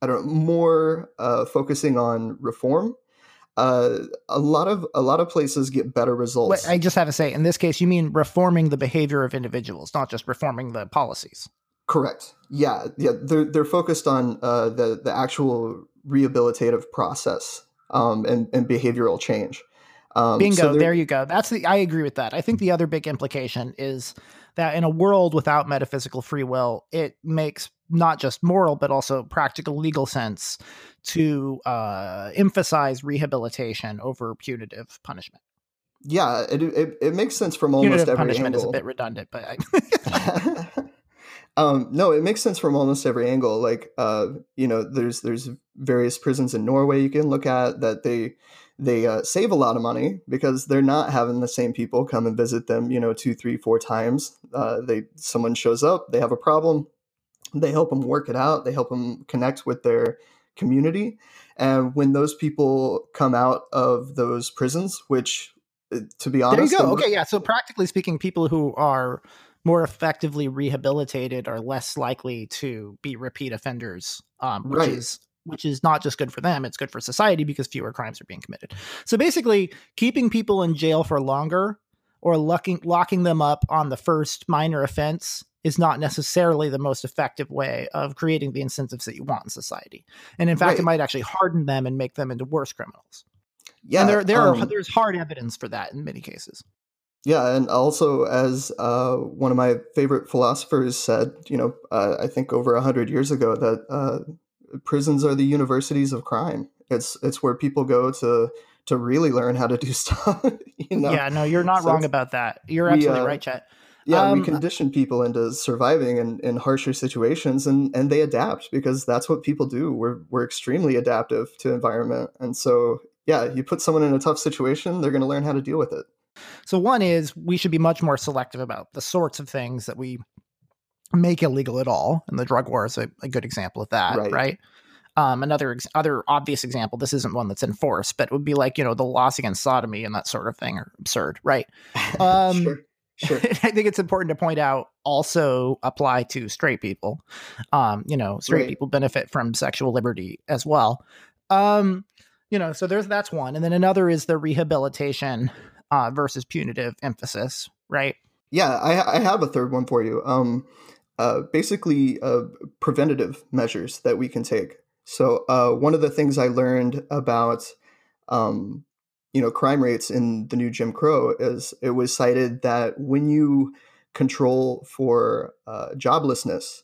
I don't know, more uh, focusing on reform, uh, a lot of a lot of places get better results. Wait, I just have to say, in this case, you mean reforming the behavior of individuals, not just reforming the policies. Correct. Yeah, yeah. They're they're focused on uh, the the actual rehabilitative process um, and and behavioral change. Um, Bingo. So there you go. That's the, I agree with that. I think the other big implication is that in a world without metaphysical free will, it makes not just moral, but also practical legal sense to uh, emphasize rehabilitation over punitive punishment. Yeah, it it, it makes sense from almost punitive every punishment angle. Is a bit redundant, but I... um, no, it makes sense from almost every angle. Like, uh, you know, there's there's various prisons in Norway you can look at that they they uh, save a lot of money because they're not having the same people come and visit them, you know, two, three, four times. Uh, they someone shows up, they have a problem. They help them work it out. They help them connect with their community. And when those people come out of those prisons, which, to be honest... There you go. Okay, yeah. So practically speaking, people who are more effectively rehabilitated are less likely to be repeat offenders, um, which right. is... which is not just good for them, it's good for society because fewer crimes are being committed. So basically, keeping people in jail for longer or locking, locking them up on the first minor offense is not necessarily the most effective way of creating the incentives that you want in society. And in fact, right. it might actually harden them and make them into worse criminals. Yeah, and there, there um, are, there's hard evidence for that in many cases. Yeah, and also, as uh, one of my favorite philosophers said, you know, uh, I think over one hundred years ago, that... Uh, prisons are the universities of crime. It's it's where people go to to really learn how to do stuff. You know? Yeah, no, you're not so wrong about that. You're absolutely we, uh, right, Chet. Yeah, um, we condition people into surviving in, in harsher situations, and, and they adapt because that's what people do. We're we're extremely adaptive to environment. And so, yeah, you put someone in a tough situation, they're going to learn how to deal with it. So one is we should be much more selective about the sorts of things that we make illegal at all, and the drug war is a, a good example of that, right? right? Um, another ex- other obvious example, this isn't one that's enforced, but it would be like, you know, the laws against sodomy and that sort of thing are absurd, right? Um, sure, sure. I think it's important to point out also apply to straight people. Um, you know, straight right. people benefit from sexual liberty as well. Um, you know, so there's that's one. And then another is the rehabilitation uh, versus punitive emphasis, right? Yeah, I, I have a third one for you. Um, Uh, basically uh, preventative measures that we can take. So uh, one of the things I learned about, um, you know, crime rates in The New Jim Crow is it was cited that when you control for uh, joblessness,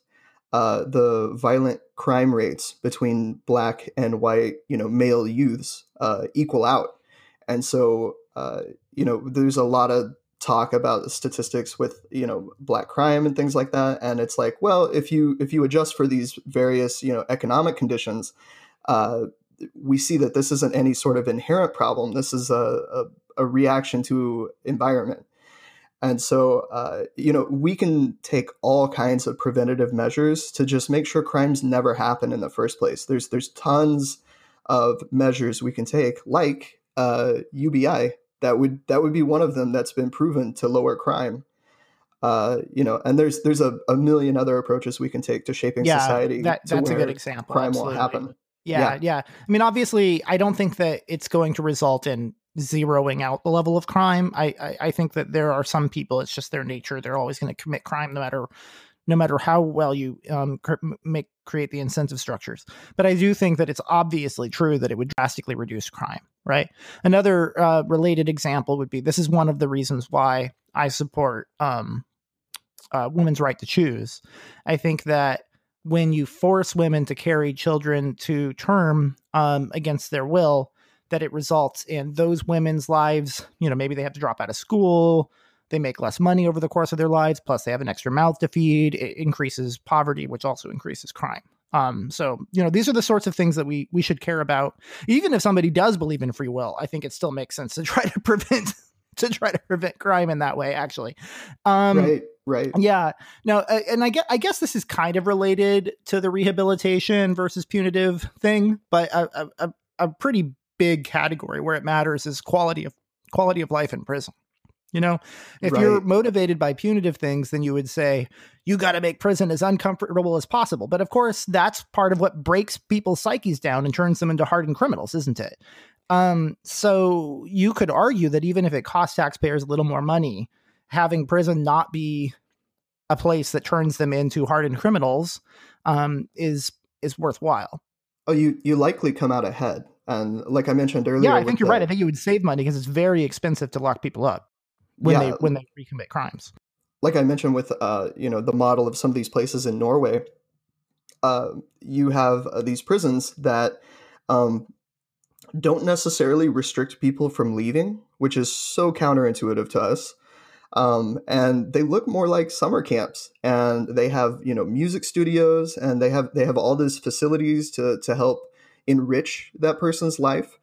uh, the violent crime rates between black and white, you know, male youths uh, equal out. And so, uh, you know, there's a lot of talk about the statistics with, you know, black crime and things like that. And it's like, well, if you, if you adjust for these various, you know, economic conditions, uh, we see that this isn't any sort of inherent problem. This is a, a, a reaction to environment. And so, uh, you know, we can take all kinds of preventative measures to just make sure crimes never happen in the first place. There's, there's tons of measures we can take, like uh, U B I, That would that would be one of them that's been proven to lower crime, uh, you know. And there's there's a, a million other approaches we can take to shaping yeah, society. That, that's to where a good example. Crime absolutely. Won't happen. Yeah, yeah, yeah. I mean, obviously, I don't think that it's going to result in zeroing out the level of crime. I I, I think that there are some people, it's just their nature. They're always going to commit crime, no matter no matter how well you um cr- make create the incentive structures. But I do think that it's obviously true that it would drastically reduce crime. Right. Another uh, related example would be, this is one of the reasons why I support um, uh, women's right to choose. I think that when you force women to carry children to term um, against their will, that it results in those women's lives. You know, maybe they have to drop out of school. They make less money over the course of their lives. Plus, they have an extra mouth to feed. It increases poverty, which also increases crime. Um, so, you know, these are the sorts of things that we, we should care about. Even if somebody does believe in free will, I think it still makes sense to try to prevent, to try to prevent crime in that way, actually. Um, right, right. Yeah. Now, and I guess, I guess this is kind of related to the rehabilitation versus punitive thing, but a, a, a pretty big category where it matters is quality of, quality of life in prison. You know, if right. you're motivated by punitive things, then you would say, you got to make prison as uncomfortable as possible. But of course, that's part of what breaks people's psyches down and turns them into hardened criminals, isn't it? Um, so you could argue that even if it costs taxpayers a little more money, having prison not be a place that turns them into hardened criminals um, is is worthwhile. Oh, you, you likely come out ahead. And like I mentioned earlier. Yeah, I think you're the- right. I think you would save money because it's very expensive to lock people up. When yeah. they when they recommit crimes. like I mentioned with, uh, you know, the model of some of these places in Norway, uh, you have uh, these prisons that um, don't necessarily restrict people from leaving, which is so counterintuitive to us. Um, and they look more like summer camps, and they have, you know, music studios, and they have, they have all these facilities to, to help enrich that person's life.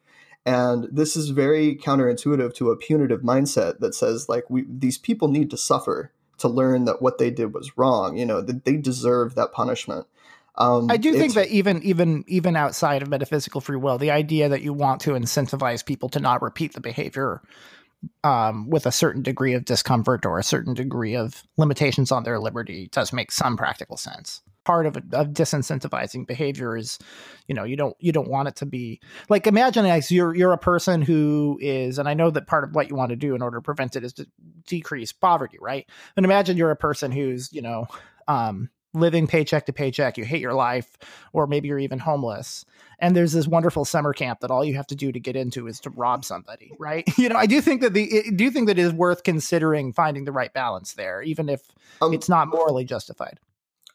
And this is very counterintuitive to a punitive mindset that says, like, we, these people need to suffer to learn that what they did was wrong. You know, that they deserve that punishment. Um, I do think that even, even, even outside of metaphysical free will, the idea that you want to incentivize people to not repeat the behavior um, with a certain degree of discomfort or a certain degree of limitations on their liberty does make some practical sense. Part of, of disincentivizing behavior is, you know, you don't you don't want it to be like, imagine as you're you're a person who is, and I know that part of what you want to do in order to prevent it is to decrease poverty, right? And imagine you're a person who's, you know, um, living paycheck to paycheck, you hate your life, or maybe you're even homeless, and there's this wonderful summer camp that all you have to do to get into is to rob somebody, right? You know, I do think that the I do think that it is worth considering finding the right balance there, even if um, it's not morally justified.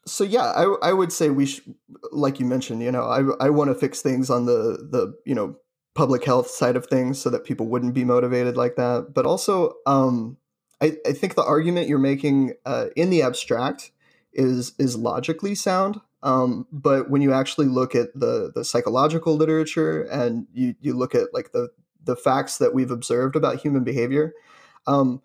So yeah, I I would say we should, like you mentioned, you know, I I want to fix things on the the you know public health side of things so that people wouldn't be motivated like that. But also, um, I I think the argument you're making uh, in the abstract is is logically sound. Um, but when you actually look at the the psychological literature and you you look at like the the facts that we've observed about human behavior, um.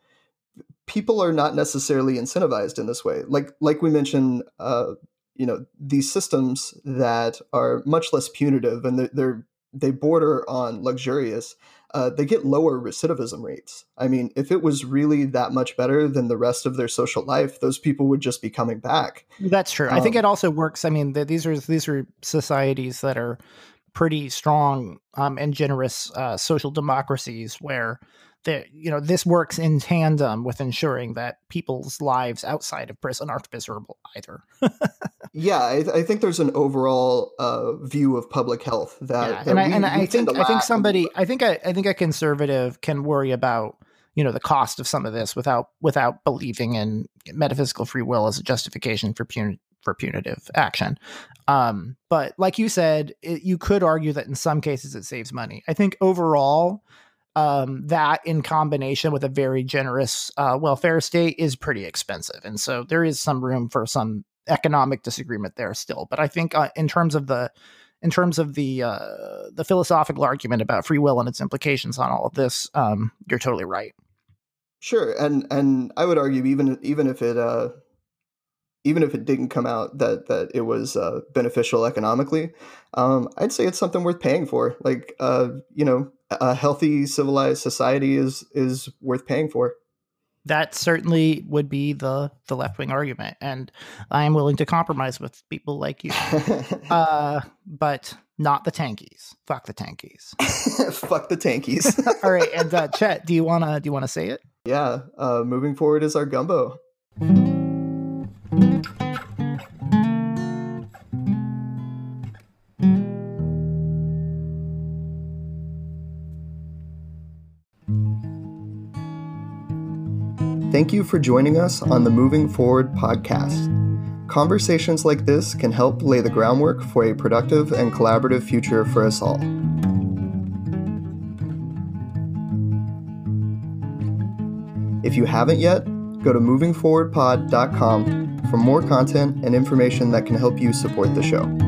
People are not necessarily incentivized in this way. Like, like we mentioned, uh, you know, these systems that are much less punitive and they're, they're they border on luxurious, uh, they get lower recidivism rates. I mean, if it was really that much better than the rest of their social life, those people would just be coming back. That's true. Um, I think it also works. I mean, the, these are, these are societies that are pretty strong um, and generous uh, social democracies where, that, you know, this works in tandem with ensuring that people's lives outside of prison aren't miserable either. yeah, I, I think there's an overall uh, view of public health that, yeah, that and I, we, and we I think I think somebody I think I, I think a conservative can worry about, you know, the cost of some of this without without believing in metaphysical free will as a justification for punitive. for punitive action. Um, but like you said, it, you could argue that in some cases it saves money. I think overall, um, that in combination with a very generous uh, welfare state is pretty expensive. And so there is some room for some economic disagreement there still. But I think uh, in terms of the in terms of the uh, the philosophical argument about free will and its implications on all of this, um, you're totally right. Sure. And and I would argue even even if it uh even if it didn't come out that, that it was uh, beneficial economically, um, I'd say it's something worth paying for. Like, uh, you know, a healthy, civilized society is is worth paying for. That certainly would be the, the left-wing argument, and I am willing to compromise with people like you. uh, but not the tankies. Fuck the tankies. Fuck the tankies. All right, and uh, Chet, do you wanna do you wanna say it? Yeah. Uh, moving forward is our gumbo. Thank you for joining us on the Moving Forward podcast. Conversations like this can help lay the groundwork for a productive and collaborative future for us all. If you haven't yet, go to moving forward pod dot com for more content and information that can help you support the show.